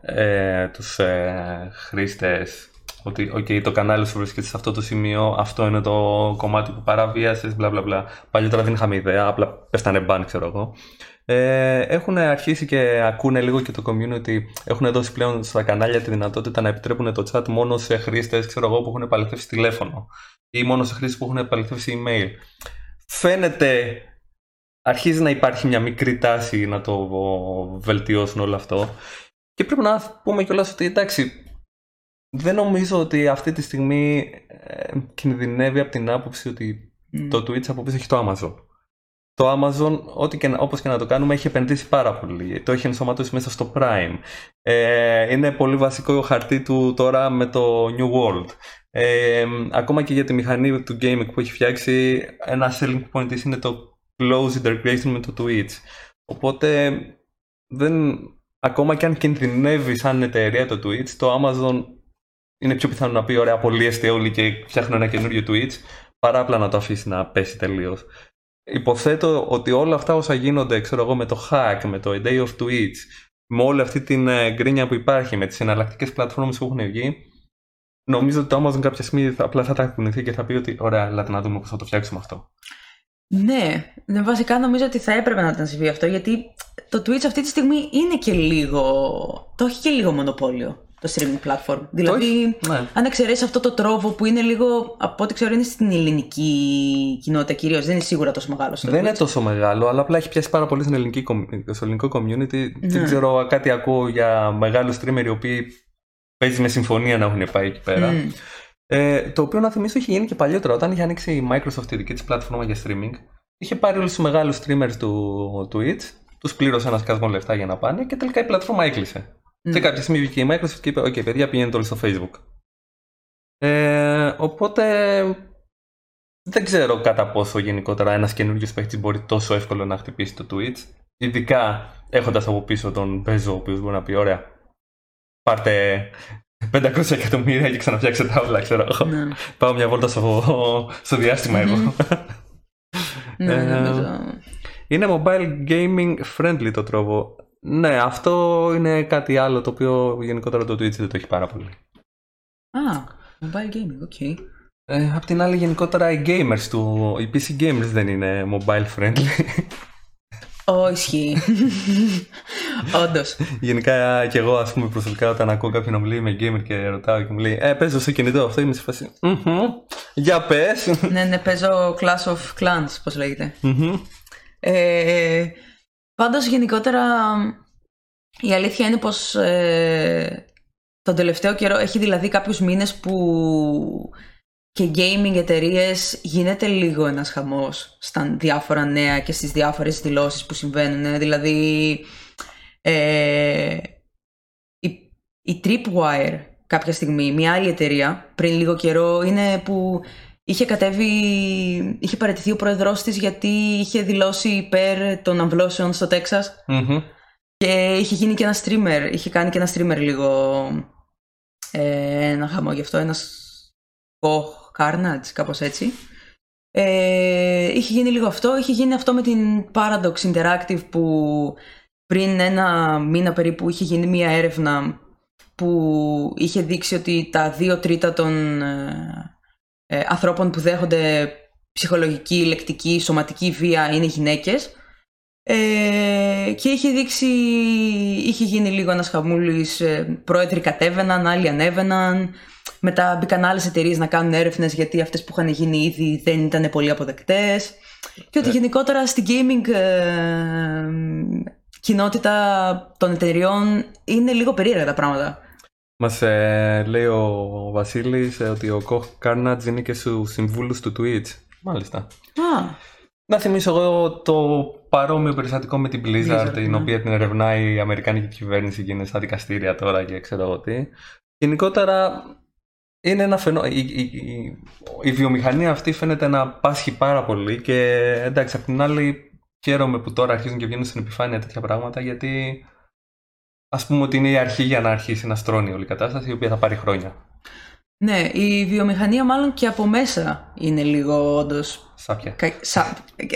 ε, τους ε, χρήστες. Ότι okay, το κανάλι σου βρίσκεται σε αυτό το σημείο, αυτό είναι το κομμάτι που παραβίασες, μπλα μπλα μπλα. Παλιότερα δεν είχαμε ιδέα, απλά πέφτανε μπαν, ξέρω εγώ. Ε, έχουν αρχίσει και ακούνε λίγο και το community, έχουν δώσει πλέον στα κανάλια τη δυνατότητα να επιτρέπουν το chat μόνο σε χρήστες, ξέρω εγώ, που έχουν επαληθεύσει τηλέφωνο ή μόνο σε χρήστες που έχουν επαληθεύσει email. Φαίνεται, αρχίζει να υπάρχει μια μικρή τάση να το βελτιώσουν όλο αυτό. Και πρέπει να πούμε κιόλας ότι εντάξει, δεν νομίζω ότι αυτή τη στιγμή ε, κινδυνεύει από την άποψη ότι mm. το Twitch από πίσω έχει το Amazon. Το Amazon, ό,τι και, όπως και να το κάνουμε, έχει επενδύσει πάρα πολύ. Το έχει ενσωματώσει μέσα στο Prime. Ε, είναι πολύ βασικό ο χαρτί του τώρα με το New World. Ε, ακόμα και για τη μηχανή του gaming που έχει φτιάξει, ένα selling point της είναι το close integration με το Twitch. Οπότε, δεν, ακόμα και αν κινδυνεύει σαν εταιρεία το Twitch, το Amazon... είναι πιο πιθανό να πει: ωραία, απολύεστε όλοι και φτιάχνω ένα καινούριο Twitch, παρά απλά να το αφήσει να πέσει τελείως. Υποθέτω ότι όλα αυτά όσα γίνονται, ξέρω εγώ, με το hack, με το A Day of Twitch, με όλη αυτή την γκρίνια που υπάρχει, με τις εναλλακτικές πλατφόρμες που έχουν βγει, νομίζω ότι το Amazon κάποια στιγμή απλά θα τα κουνηθεί και θα πει: ότι ωραία, αλλά να δούμε πώς θα το φτιάξουμε αυτό. Ναι, βασικά νομίζω ότι θα έπρεπε να το συμβεί αυτό, γιατί το Twitch αυτή τη στιγμή είναι και λίγο. Το έχει και λίγο μονοπόλιο. Το streaming platform. Δηλαδή, ναι. Αν εξαιρέσει αυτό το τρόβο που είναι λίγο, από ό,τι ξέρω, είναι στην ελληνική κοινότητα κυρίως. Δεν είναι σίγουρα τόσο μεγάλο. Δεν Twitch. Είναι τόσο μεγάλο, αλλά απλά έχει πιάσει πάρα πολύ στην ελληνική, στο ελληνικό community. Ναι. Δεν ξέρω, κάτι ακούω για μεγάλους streamer οι οποίοι παίζει με συμφωνία να έχουν πάει εκεί πέρα. Mm. Ε, το οποίο να θυμίσω είχε γίνει και παλιότερα. Όταν είχε ανοίξει η Microsoft τη δική της πλατφόρμα για streaming, είχε πάρει όλους τους μεγάλους streamers του Twitch, τους πλήρωσε ένα σκασμό λεφτά για να πάνε και τελικά η πλατφόρμα έκλεισε. Mm. Και κάποια στιγμή βγήκε η Microsoft και είπε: οκ, okay, παιδιά, πηγαίνετε όλοι στο Facebook. Ε, οπότε δεν ξέρω κατά πόσο γενικότερα ένας καινούριος παίχτης μπορεί τόσο εύκολο να χτυπήσει το Twitch. Ειδικά έχοντας από πίσω τον Bezos, ο οποίος μπορεί να πει: ωραία, πάρτε πεντακόσια εκατομμύρια και ξαναφτιάξτε τα όλα, ξέρω εγώ. Mm. Πάω μια βόλτα στο, στο διάστημα εγώ. Ναι, ναι, ναι. Είναι mobile gaming friendly το τρόπο. Ναι, αυτό είναι κάτι άλλο το οποίο γενικότερα το Twitch δεν το έχει πάρα πολύ. Α, ah, mobile gaming, οκ. Okay. Ε, απ' την άλλη, γενικότερα οι gamers του, οι πι σι gamers δεν είναι mobile friendly. Ω, ισχύει. Όντως. Γενικά και εγώ, ας πούμε, προσωπικά όταν ακούω κάποιον να μου λέει είμαι gamer και ρωτάω και μου λέει «Ε, παίζω στο κινητό αυτό», είμαι σε φάση mm-hmm. «Για πες». Ναι, ναι, παίζω Clash of Clans, πώς λέγεται. Mm-hmm. Ε... Πάντως γενικότερα η αλήθεια είναι πως ε, τον τελευταίο καιρό έχει δηλαδή κάποιους μήνες που και gaming εταιρείες γίνεται λίγο ένας χαμός στα διάφορα νέα και στις διάφορες δηλώσεις που συμβαίνουν. Δηλαδή ε, η, η Tripwire κάποια στιγμή, μια άλλη εταιρεία πριν λίγο καιρό, είναι που είχε κατέβει, είχε παραιτηθεί ο πρόεδρός της γιατί είχε δηλώσει υπέρ των αμβλώσεων στο Τέξας. Mm-hmm. Και είχε γίνει και ένα streamer, είχε κάνει και ένα streamer λίγο ε, ένα χαμό γι' αυτό, ένας Carnage, κάπως έτσι. Ε, είχε γίνει λίγο αυτό, είχε γίνει αυτό με την Paradox Interactive που πριν ένα μήνα περίπου είχε γίνει μία έρευνα που είχε δείξει ότι τα δύο τρίτα των ε, ε, ανθρώπων που δέχονται ψυχολογική, λεκτική, σωματική βία είναι γυναίκες. Ε, και είχε δείξει, είχε γίνει λίγο ένας χαμούλης, ε, πρόεδροι κατέβαιναν, άλλοι ανέβαιναν. Μετά μπήκαν άλλες εταιρείες να κάνουν έρευνες γιατί αυτές που είχαν γίνει ήδη δεν ήταν πολύ αποδεκτές. Και ότι γενικότερα στην gaming ε, κοινότητα των εταιριών είναι λίγο περίεργα τα πράγματα. Μας ε, λέει ο Βασίλης ε, ότι ο Κοχ Carnage είναι και στους συμβούλους του Twitch. Μάλιστα. Α. Να θυμίσω εγώ το παρόμοιο περιστατικό με την Blizzard, Blizzard την ναι. οποία την ερευνάει η αμερικάνικη κυβέρνηση και είναι στα δικαστήρια τώρα και ξέρω εγώ τι. Γενικότερα είναι ένα φαινό... η, η, η, η βιομηχανία αυτή φαίνεται να πάσχει πάρα πολύ και εντάξει, απ' την άλλη χαίρομαι που τώρα αρχίζουν και βγαίνουν στην επιφάνεια τέτοια πράγματα, γιατί ας πούμε ότι είναι η αρχή για να αρχίσει να στρώνει όλη η κατάσταση, η οποία θα πάρει χρόνια. Ναι, η βιομηχανία μάλλον και από μέσα είναι λίγο όντως... Σάπια. Κα... Σα...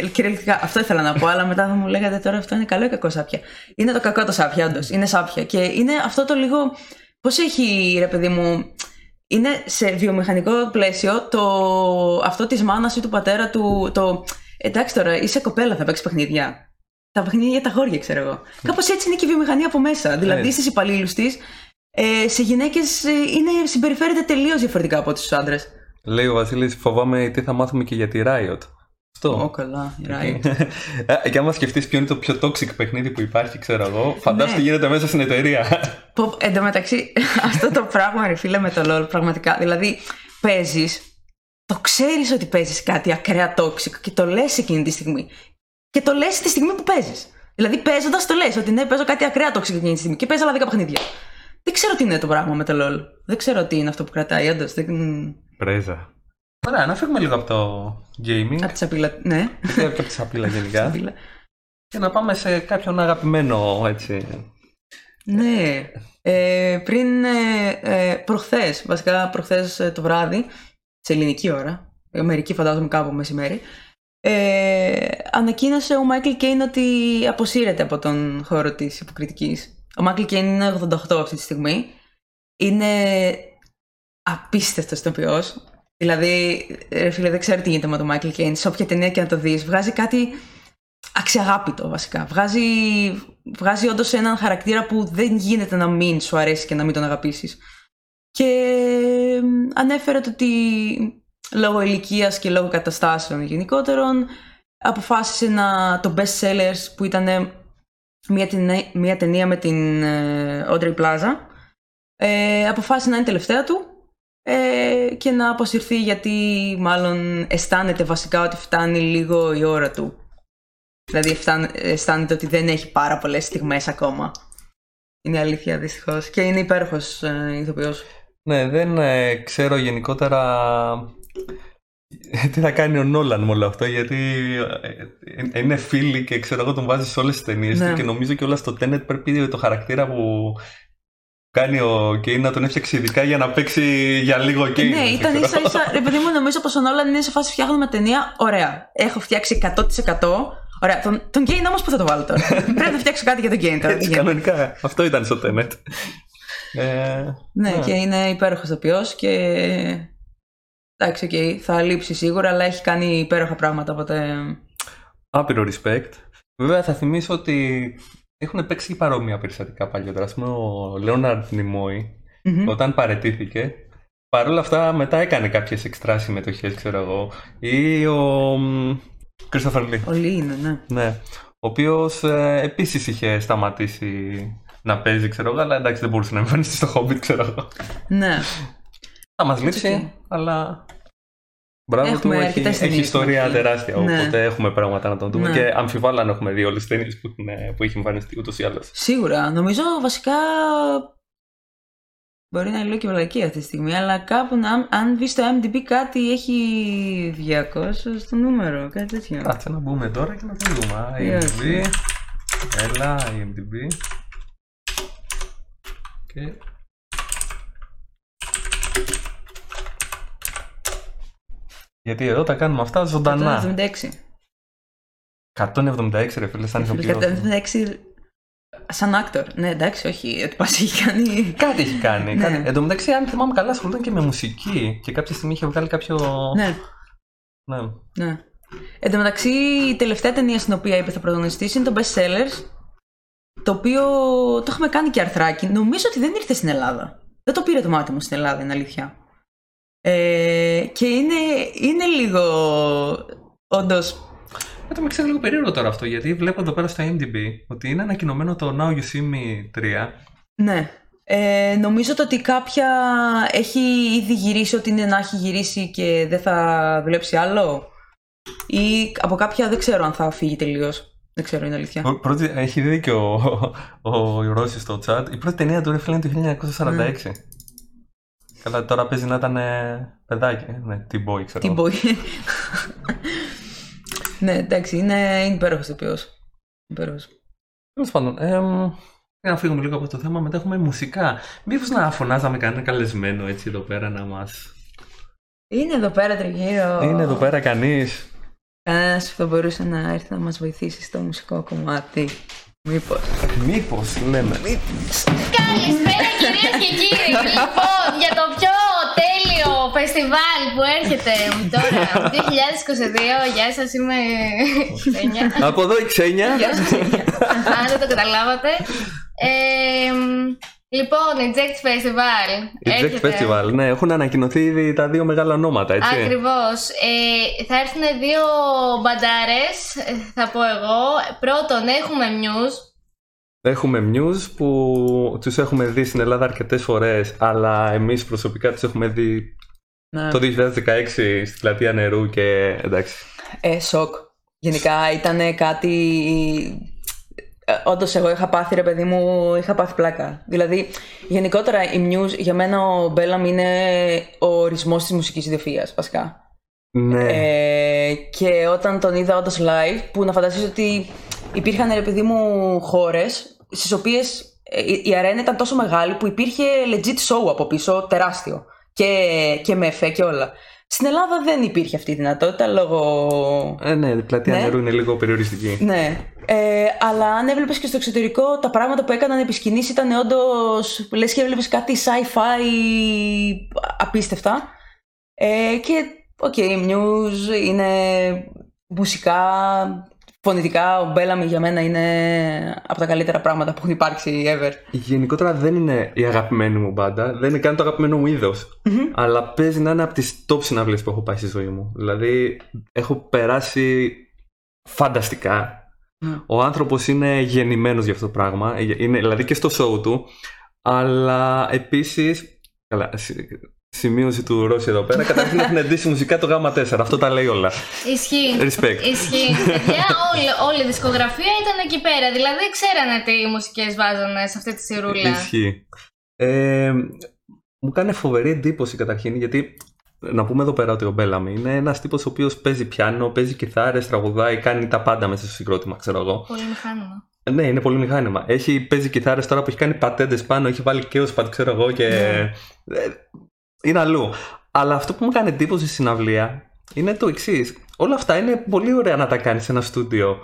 Κυριολεκτικά, αυτό ήθελα να πω, αλλά μετά θα μου λέγατε τώρα αυτό είναι καλό ή κακό σάπια. Είναι το κακό το σάπια, όντως. Είναι σάπια. Και είναι αυτό το λίγο... Πώς έχει, ρε παιδί μου... Είναι σε βιομηχανικό πλαίσιο το... αυτό της μάνας ή του πατέρα του... Το... Εντάξει τώρα, είσαι κοπέλα, θα παίξεις παιχνίδια. Τα παιχνίδια για τα χώρια, ξέρω εγώ. Κάπως έτσι είναι και η βιομηχανία από μέσα. Δηλαδή, στις υπαλλήλους της, ε, σε γυναίκες είναι, συμπεριφέρεται τελείως διαφορετικά από τους άντρες. Λέει ο Βασίλης, φοβάμαι τι θα μάθουμε και για τη Riot. Αυτό. Ω, καλά, η Riot. Και άμα σκεφτείς ποιο είναι το πιο toxic παιχνίδι που υπάρχει, ξέρω εγώ, φαντάζομαι τι γίνεται μέσα στην εταιρεία. Εν τω μεταξύ, αυτό το πράγμα, ρε φίλε, με το LOL, πραγματικά. Δηλαδή, παίζεις. Το ξέρεις ότι παίζεις κάτι ακραία τόξικο και το λες εκείνη τη στιγμή. Και το λες τη στιγμή που παίζεις. Δηλαδή, παίζοντας το λες ότι ναι, παίζω κάτι ακραία τόξικο εκείνη τη στιγμή και παίζω άλλα δέκα παιχνίδια. Δεν ξέρω τι είναι το πράγμα με το LOL. Δεν ξέρω τι είναι αυτό που κρατάει, όντως. Δεν... Πρέζα. Ωραία, να φύγουμε λίγο από το gaming. Από τη σαπίλα, ναι. Και από τη σαπίλα γενικά. Και να πάμε σε κάποιον αγαπημένο έτσι. Ναι. Ε, πριν ε, προχθές, βασικά προχθές το βράδυ. Σε ελληνική ώρα, μερικοί φαντάζομαι κάπου μεσημέρι, ε, ανακοίνωσε ο Μάικλ Κέιν ότι αποσύρεται από τον χώρο της υποκριτικής. Ο Μάικλ Κέιν είναι ογδόντα οκτώ αυτή τη στιγμή. Είναι απίστευτος ηθοποιός. Δηλαδή, ρε φίλε, δεν ξέρω τι γίνεται με τον Μάικλ Κέιν. Σε όποια ταινία και να το δεις, βγάζει κάτι αξιαγάπητο βασικά. Βγάζει, βγάζει όντως έναν χαρακτήρα που δεν γίνεται να μην σου αρέσει και να μην τον αγαπήσεις. Και ανέφερε ότι λόγω ηλικίας και λόγω καταστάσεων γενικότερων αποφάσισε να το Best Sellers που ήταν μια, μια ταινία με την Audrey Plaza ε, αποφάσισε να είναι τελευταία του ε, και να αποσυρθεί γιατί μάλλον αισθάνεται βασικά ότι φτάνει λίγο η ώρα του. Δηλαδή αισθάνεται ότι δεν έχει πάρα πολλές στιγμές ακόμα. Είναι αλήθεια δυστυχώς και είναι υπέροχος ε, ηθοποιός. Ναι, δεν ε, ξέρω γενικότερα τι θα κάνει ο Νόλαν με όλο αυτό, γιατί ε, ε, είναι φίλοι και ξέρω εγώ τον βάζει σε όλες τις ταινίες ναι. του και νομίζω και όλα στο Tenet πρέπει το χαρακτήρα που κάνει ο Κέιν να τον έφτιαξε ειδικά για να παίξει για λίγο Κέιν. Ναι, ήταν ίσα ίσα, ρε παιδί μου, νομίζω πως ο Νόλαν είναι σε φάση φτιάχνουμε ταινία, ωραία, έχω φτιάξει εκατό τοις εκατό. Ωραία, τον, τον Κέιν όμως που θα το βάλω τώρα. Πρέπει να φτιάξω κάτι για τον Κέιν τώρα. Έτσι, κανονικά. Αυτό ήταν στο Tenet. ε, ναι, yeah. Και είναι υπέροχος ηθοποιός και. Εντάξει, okay, θα λείψει σίγουρα, αλλά έχει κάνει υπέροχα πράγματα. Οπότε... Άπειρο respect. Βέβαια, θα θυμίσω ότι έχουν παίξει παρόμοια περιστατικά παλιότερα. Ας πούμε, ο Λέοναρντ Νιμόι, mm-hmm. όταν παραιτήθηκε, παρόλα αυτά μετά έκανε κάποιες εξτρά συμμετοχές, ξέρω εγώ. Ή ο. Κρίστοφερ Λί. Ο Λί είναι, ναι. ναι. Ο οποίος ε, επίσης είχε σταματήσει να παίζει, ξέρω εγώ, αλλά εντάξει δεν μπορούσε να εμφανιστεί στο Hobbit, ξέρω εγώ. Ναι. Θα μας λείψει, okay. αλλά. Μπράβο έχουμε του, έχει, έχει ιστορία τεράστια. Ναι. Οπότε έχουμε πράγματα να τον δούμε. Ναι. Και αμφιβάλλω αν έχουμε δει όλες τις ταινίες που, που έχει εμφανιστεί ούτως ή άλλως. Σίγουρα. Νομίζω βασικά. Μπορεί να είναι λίγο και βλακή αυτή τη στιγμή, αλλά κάπου να, αν δεις στο IMDb κάτι έχει διακόσια στο νούμερο, κάτι τέτοιο. Κάτσε να μπούμε τώρα και να το δούμε. IMDb, έλα, IMDb. Και... Γιατί εδώ τα κάνουμε αυτά ζωντανά. εκατόν εβδομήντα έξι. εκατόν εβδομήντα έξι ρε φίλε, σαν ηθοποιός. εκατόν εβδομήντα έξι Σαν actor, ναι, εντάξει, όχι, ότι πας έχει κάνει. Κάτι έχει κάνει. Ναι. Κάτι... Εν τω μεταξύ, αν θυμάμαι καλά, ασχολούνταν και με μουσική και κάποια στιγμή είχε βγάλει κάποιο. Ναι. Ναι. ναι. Εν τω μεταξύ, η τελευταία ταινία στην οποία είπε θα πρωταγωνιστείς είναι το Best Sellers, το οποίο το έχουμε κάνει και αρθράκι. Νομίζω ότι δεν ήρθε στην Ελλάδα. Δεν το πήρε το μάτι μου στην Ελλάδα, είναι αλήθεια. Ε, και είναι, είναι λίγο. Όντως. Μετά με ξέρει λίγο περίεργο τώρα αυτό, γιατί βλέπω εδώ πέρα στο IMDb ότι είναι ανακοινωμένο το Now You See Me τρία. Ναι. Ε, νομίζω ότι κάποια έχει ήδη γυρίσει ότι είναι να έχει γυρίσει και δεν θα δουλέψει άλλο. Ή από κάποια δεν ξέρω αν θα φύγει τελείως. Δεν ξέρω, είναι αλήθεια. Ο, πρώτη, έχει δίκιο ο, ο, ο Ρώση στο chat. Η πρώτη ταινία του Ρεφλ είναι το χίλια εννιακόσια σαράντα έξι. Mm. Καλά, τώρα παίζει να ήταν ε, παιδάκι. Ναι, T-boy, ξέρω. T-boy. Ναι, εντάξει, είναι, είναι υπέροχος τοπιός. Υπέροχος. Τέλος πάντων, εμ, να φύγουμε λίγο από το θέμα, μετά έχουμε μουσικά. Μήπως να φωνάζαμε κανένα καλεσμένο έτσι εδώ πέρα να μας... Είναι εδώ πέρα τριγύρω. Είναι εδώ πέρα κανείς. Κανένας που θα μπορούσε να έρθει να μας βοηθήσει στο μουσικό κομμάτι. Μήπως. Μήπως λέμε. Μήπως. Καλησπέρα κυρίες και κύριοι. Λοιπόν, για το πιο τέλειο φεστιβάλ που έρχεται τώρα, το δύο χιλιάδες είκοσι δύο. Γεια σας, είμαι η Ξένια. Από εδώ η Ξένια. Γεια σας, Ξένια. Αν δεν το καταλάβατε. Ε, λοιπόν, η Eject Festival. Η Eject Festival, ναι, έχουν ανακοινωθεί ήδη τα δύο μεγάλα ονόματα, έτσι. Ακριβώς. Ε, θα έρθουν δύο μπαντάρες, θα πω εγώ. Πρώτον, έχουμε Muse. Έχουμε Muse που τους έχουμε δει στην Ελλάδα αρκετές φορές, αλλά εμείς προσωπικά τους έχουμε δει ναι. το δύο χιλιάδες δεκαέξι στη Πλατεία Νερού και εντάξει. Ε, σοκ. Γενικά ήταν κάτι... Όντως εγώ είχα πάθει ρε παιδί μου, είχα πάθει πλάκα. Δηλαδή γενικότερα η Muse, για μένα ο Μπέλαμ είναι ο ορισμός της μουσικής ιδιοφυΐας βασικά. Ναι. Ε, και όταν τον είδα όντως live, που να φανταστείς ότι υπήρχαν ρε παιδί μου χώρες στις οποίες η αρένα ήταν τόσο μεγάλη που υπήρχε legit show από πίσω, τεράστιο. Και, και με εφέ και όλα. Στην Ελλάδα δεν υπήρχε αυτή η δυνατότητα λόγω... Ε, ναι, η Πλατεία ναι. Νερού είναι λίγο περιοριστική. Ναι, ε, αλλά αν έβλεπες και στο εξωτερικό τα πράγματα που έκαναν επί σκηνής ήταν όντως... Λες και έβλεπες κάτι sci-fi απίστευτα. Ε, και, οκ, okay, Muse είναι μουσικά, φωνητικά, ο Μπέλαμι για μένα είναι από τα καλύτερα πράγματα που έχουν υπάρξει ever. Γενικότερα δεν είναι η αγαπημένη μου μπάντα, δεν είναι καν το αγαπημένο μου είδος. Mm-hmm. Αλλά παίζει να είναι από τις top συναυλίες που έχω πάει στη ζωή μου. Δηλαδή έχω περάσει φανταστικά. Mm. Ο άνθρωπος είναι γεννημένος για αυτό το πράγμα, είναι, δηλαδή και στο show του. Αλλά επίσης, καλά, σημείωση του Ρώση εδώ πέρα. Καταρχήν έχουν εντύσει μουσικά το γάμα τέσσερα. Αυτό τα λέει όλα. Ισχύει. Respect. Ισχύει. Παιδιά, όλη η δισκογραφία ήταν εκεί πέρα. Δηλαδή, ξέρανε τι μουσικές βάζανε σε αυτή τη σειρούλα. Ισχύει. Ε, μου κάνει φοβερή εντύπωση καταρχήν, γιατί να πούμε εδώ πέρα ότι ο Μπέλαμι είναι ένας τύπος ο οποίος παίζει πιάνο, παίζει κιθάρες, τραγουδάει, κάνει τα πάντα μέσα στο συγκρότημα, ξέρω εγώ. Πολύ μηχάνημα. Ναι, είναι πολύ μηχάνημα. Έχει, παίζει κιθάρες τώρα που έχει κάνει πατέντες πάνω, έχει βάλει κέοσπατ, ξέρω εγώ και. Είναι αλλού. Αλλά αυτό που μου κάνει εντύπωση στην αυλία είναι το εξής. Όλα αυτά είναι πολύ ωραία να τα κάνεις σε ένα στούντιο.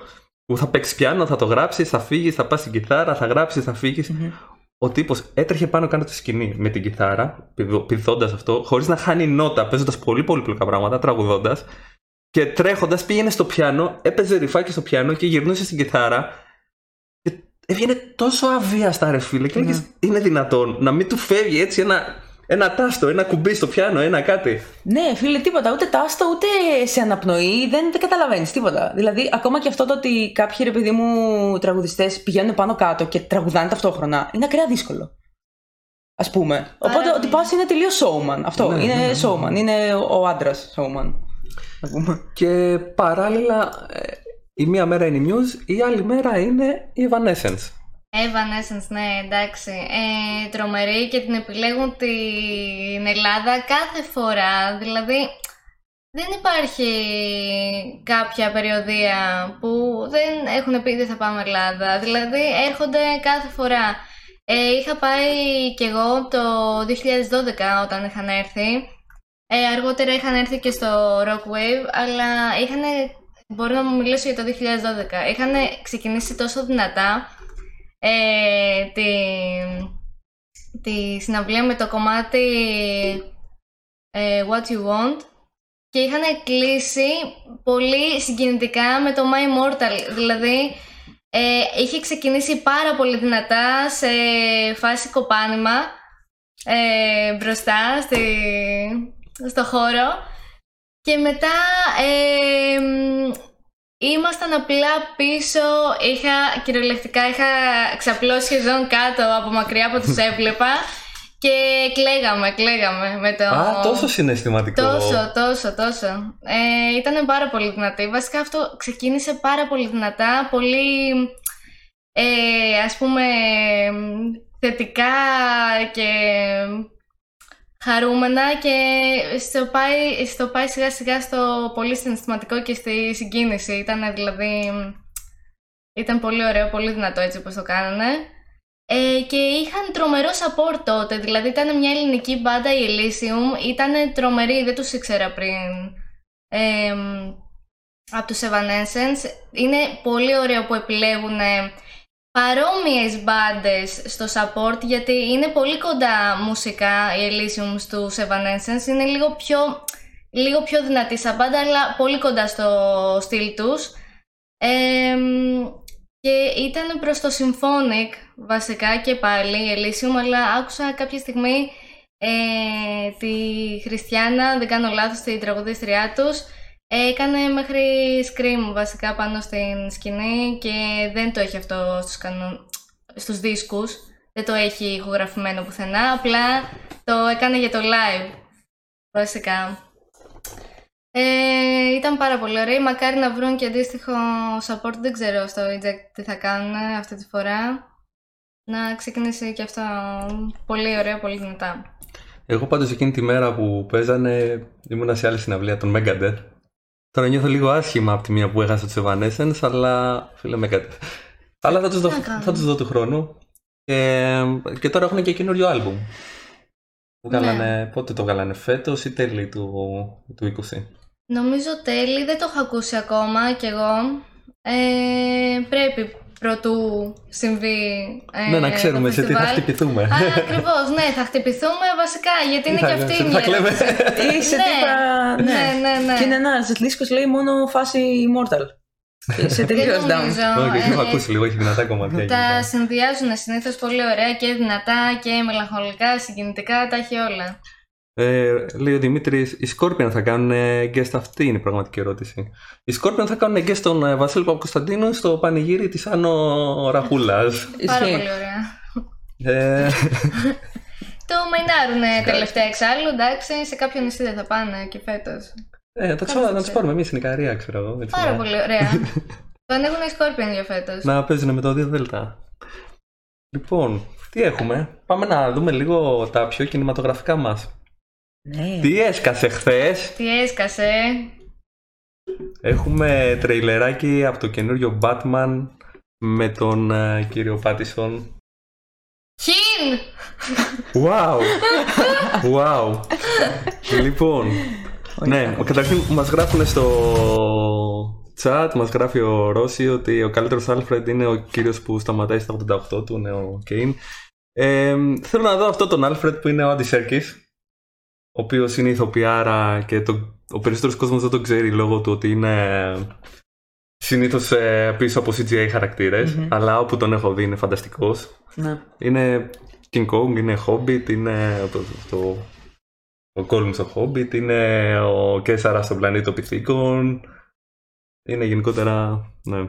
Που θα παίξεις πιάνο, θα το γράψεις, θα φύγεις, θα πας στην κιθάρα, θα γράψεις, θα φύγεις. Mm-hmm. Ο τύπος έτρεχε πάνω κάτω τη σκηνή με την κιθάρα, πηδώντας αυτό, χωρίς να χάνει νότα, παίζοντας πολύ πολύπλοκα πράγματα, τραγουδώντας. Και τρέχοντας πήγαινε στο πιάνο, έπαιζε ριφάκι στο πιάνο και γυρνούσε στην κιθάρα. Και έβγαινε τόσο αβίαστα, ρε φίλε. Και mm-hmm. είναι δυνατόν να μην του φεύγει έτσι ένα. Ένα τάστο, ένα κουμπί στο πιάνο, ένα κάτι. Ναι, φίλε, τίποτα. Ούτε τάστο, ούτε σε αναπνοή. Δεν, δεν καταλαβαίνεις τίποτα. Δηλαδή, ακόμα και αυτό το ότι κάποιοι ρε παιδί μου τραγουδιστές πηγαίνουν πάνω κάτω και τραγουδάνε ταυτόχρονα είναι ακραία δύσκολο. Ας πούμε. Οπότε, ότι πας είναι τελείως showman. Αυτό. Ναι, είναι ναι, ναι. showman. Είναι ο άντρας showman. Να πούμε. Και παράλληλα, η μία μέρα είναι η Muse, η άλλη μέρα είναι η Evanescence. Evanescence, ναι, εντάξει. Ε, τρομερή και την επιλέγουν την Ελλάδα κάθε φορά. Δηλαδή, δεν υπάρχει κάποια περιοδία που δεν έχουν πει ότι θα πάμε Ελλάδα. Δηλαδή, έρχονται κάθε φορά. Ε, είχα πάει κι εγώ το δύο χιλιάδες δώδεκα όταν είχαν έρθει. Ε, αργότερα είχαν έρθει και στο Rock Wave, αλλά είχαν. Μπορώ να μου μιλήσω για το δύο χιλιάδες δώδεκα. Είχαν ξεκινήσει τόσο δυνατά. ε, τη, τη συναυλία με το κομμάτι ε, What You Want και είχαν κλείσει πολύ συγκινητικά με το My Immortal, δηλαδή ε, είχε ξεκινήσει πάρα πολύ δυνατά σε φάση κοπάνημα Ε, μπροστά στη, στο χώρο και μετά ε, ήμασταν απλά πίσω, είχα, κυριολεκτικά είχα ξαπλώσει σχεδόν κάτω από μακριά από τους έβλεπα και κλαίγαμε, κλαίγαμε με το... Α, τόσο συναισθηματικό! Τόσο, τόσο, τόσο. Ε, ήταν πάρα πολύ δυνατή, βασικά αυτό ξεκίνησε πάρα πολύ δυνατά, πολύ ε, ας πούμε... θετικά και χαρούμενα και στο πάει, στο πάει σιγά σιγά στο πολύ συναισθηματικό και στη συγκίνηση. Ήταν δηλαδή, ήταν πολύ ωραίο, πολύ δυνατό έτσι όπως το κάνανε. Ε, και είχαν τρομερό support τότε, δηλαδή ήταν μια ελληνική μπάντα, η Elysium, ήταν τρομερή, δεν τους ήξερα πριν. Ε, από τους Evanescence, είναι πολύ ωραίο που επιλέγουν παρόμοιες μπάντες στο support, γιατί είναι πολύ κοντά μουσικά η Elysium στους Evanescence, είναι λίγο πιο, λίγο πιο δυνατή σαν μπάντα, αλλά πολύ κοντά στο στυλ τους. Ε, και ήταν προς το symphonic βασικά και πάλι η Elysium, αλλά άκουσα κάποια στιγμή ε, τη Χριστιανά, δεν κάνω λάθος, τη τραγουδίστριά τους, έκανε μέχρι scream βασικά πάνω στην σκηνή και δεν το έχει αυτό στους, κανον... στους δίσκους, δεν το έχει ηχογραφημένο πουθενά, απλά το έκανε για το live βασικά. Ε, ήταν πάρα πολύ ωραίοι, μακάρι να βρουν και αντίστοιχο support, δεν ξέρω στο eject τι θα κάνουν αυτή τη φορά, να ξεκινήσει και αυτό πολύ ωραίο, πολύ δυνατά. Εγώ πάντως εκείνη τη μέρα που παίζανε ήμουνα σε άλλη συναυλία, τον Megadeth. Τώρα νιώθω λίγο άσχημα από τη μία που έχασα τους Evanescence, αλλά φίλε με κάτι. Αλλά θα τους δω, θα τους δω του χρόνου. Ε, και τώρα έχουν και καινούριο άλμπουμ. Ναι. Πότε το βγάλανε, φέτος ή τέλη του, του είκοσι? Νομίζω τέλη, δεν το έχω ακούσει ακόμα κι εγώ. Ε, πρέπει πρωτού συμβεί. Ε, ναι, να ξέρουμε σε τι θα χτυπηθούμε. Α, ακριβώς, ναι, θα χτυπηθούμε βασικά, γιατί είναι και αυτή η ερώτηση. Ή σε τι θα... Ναι, ναι, ναι. Και είναι ένας δίσκος, λέει, μόνο φάση Immortal. Σε τελείως down. Όχι, έχω ακούσει λίγο, έχει δυνατά κομμάτια. Τα συνδυάζουν συνήθως πολύ ωραία και δυνατά και μελαγχολικά, συγκινητικά, τα έχει όλα. Λέει ο Δημήτρης, οι Scorpion θα κάνουν guest? Αυτή είναι η πραγματική ερώτηση. Οι Scorpion θα κάνουν guest τον Βασίλη Παπακοσταντίνο στο πανηγύρι της Άνω Ραχούλας. Πάρα πολύ ωραία. Το μεϊνάρουνε τελευταία εξάλλου, εντάξει, σε κάποιο νησί δεν θα πάνε και φέτος. Ε, το ξέρω, να τους πάρουμε εμείς στην Ικαρία, ξέρω εγώ. Πάρα πολύ ωραία. Το ανοίγουν οι Scorpion για φέτος. Να παίζουν με το δύο Δέλτα. Λοιπόν, τι έχουμε, πάμε να δούμε λίγο τα πιο κινηματογραφικά μας. Ναι. Τι έσκασε χθες! Τι έσκασε! Έχουμε τρειλεράκι από το καινούριο Batman με τον uh, κύριο Pattinson. Χιν! Wow! Wow! Λοιπόν, ναι, καταρχήν μας γράφουν στο chat, μας γράφει ο Ρώση ότι ο καλύτερος Alfred είναι ο κύριος που σταματάει στα ογδόντα οκτώ του, ναι, ο Kane. Ε, θέλω να δω αυτό τον Alfred που είναι ο Andy Serkis, ο οποίος είναι ηθοποιάρα και το, ο περισσότερος κόσμος δεν τον ξέρει λόγω του ότι είναι συνήθως πίσω από σι τζι άι χαρακτήρες, mm-hmm. αλλά όπου τον έχω δει είναι φανταστικός. Mm-hmm. Είναι King Kong, είναι Hobbit, είναι το, το, το, ο Gollum στο Hobbit, είναι ο Kessara στον πλανήτη Πυθίκων, είναι γενικότερα, ναι.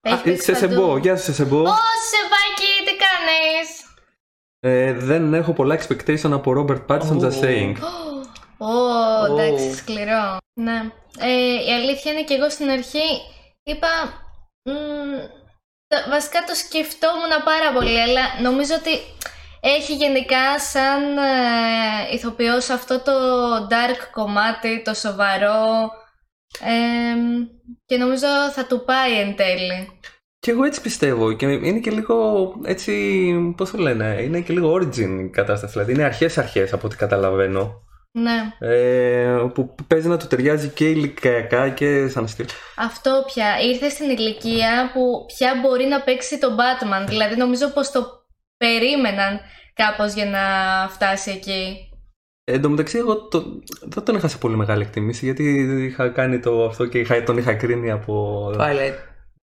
Έχει Σεσεμπό, γεια σου Σεσεμπό. Ω Σεβάκι, τι κάνεις? Ε, δεν έχω πολλά expectation από Robert Pattinson, oh. just saying. Ω, oh, εντάξει, oh. σκληρό. Ναι. Ε, η αλήθεια είναι και εγώ στην αρχή είπα... Μ, το, βασικά το σκεφτόμουν πάρα πολύ, αλλά νομίζω ότι έχει γενικά σαν ε, ηθοποιός αυτό το dark κομμάτι, το σοβαρό ε, και νομίζω θα του πάει εν τέλει. Και εγώ έτσι πιστεύω και είναι και λίγο έτσι, πώς το λένε, είναι και λίγο origin η κατάσταση, δηλαδή είναι αρχές αρχές από ό,τι καταλαβαίνω. Ναι. Ε, που παίζει να του ταιριάζει και ηλικιακά και σαν στυλ. Αυτό πια. Ήρθε στην ηλικία που πια μπορεί να παίξει τον Batman. Δηλαδή νομίζω πως το περίμεναν κάπως για να φτάσει εκεί. Εν τω μεταξύ, εγώ το, δεν τον είχα σε πολύ μεγάλη εκτίμηση, γιατί είχα κάνει το αυτό και είχα, τον είχα κρίνει από. Twilight.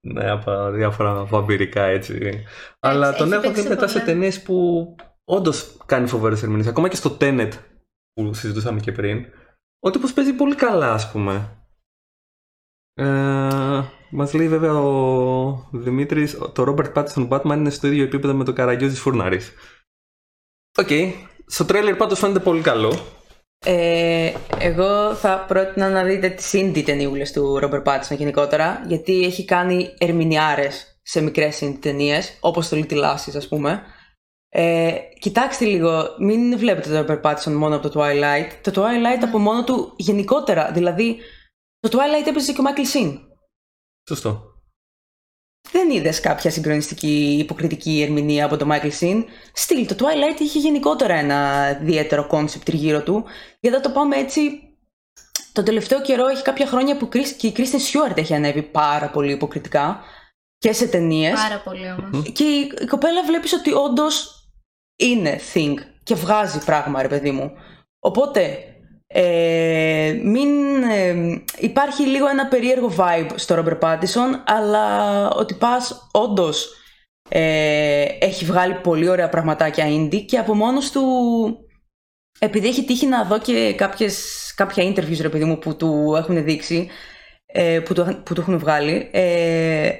Ναι, από διάφορα βαμπυρικά έτσι. έτσι. Αλλά τον έχω δει μετά σε ταινίες που όντως κάνει φοβερές ερμηνείες. Ακόμα και στο Tenet που συζητούσαμε και πριν. Ο τύπος παίζει πολύ καλά, ας πούμε. Ε, μας λέει βέβαια ο Δημήτρης, το Robert Pattinson Batman είναι στο ίδιο επίπεδο με το Καραγκιόζης Φουρνάρης. Οκ. Okay. Στο τρέλερ πάντως φαίνεται πολύ καλό. Ε, εγώ θα πρότεινα να δείτε τις indie ταινίουλες του Robert Pattinson γενικότερα, γιατί έχει κάνει ερμηνιάρες σε μικρές indie ταινίες, όπως το Little Lasses ας πούμε. Ε, κοιτάξτε λίγο, μην βλέπετε το Robert Pattinson μόνο από το Twilight. Το Twilight από μόνο του γενικότερα, δηλαδή το Twilight έπαιζε και ο Michael Sheen. Σωστό. Δεν είδες κάποια συγκρονιστική υποκριτική ερμηνεία από τον Michael Sheen. Still, το Twilight είχε γενικότερα ένα ιδιαίτερο κόνσεπτ γύρω του. Γιατί θα το πάμε έτσι, τον τελευταίο καιρό έχει κάποια χρόνια που και η Kristen Stewart έχει ανέβει πάρα πολύ υποκριτικά και σε ταινίες. Πάρα πολύ όμως. Και η κοπέλα βλέπεις ότι όντως είναι thing και βγάζει πράγμα, ρε παιδί μου. Οπότε, ε, μην, ε, υπάρχει λίγο ένα περίεργο vibe στο Robert Pattinson, αλλά ο τυπάς όντως ε, έχει βγάλει πολύ ωραία πραγματάκια indie και από μόνος του, επειδή έχει τύχει να δω και κάποιες, κάποια interviews, ρε παιδί μου, που του έχουν δείξει, ε, που, του, που του έχουν βγάλει, ε,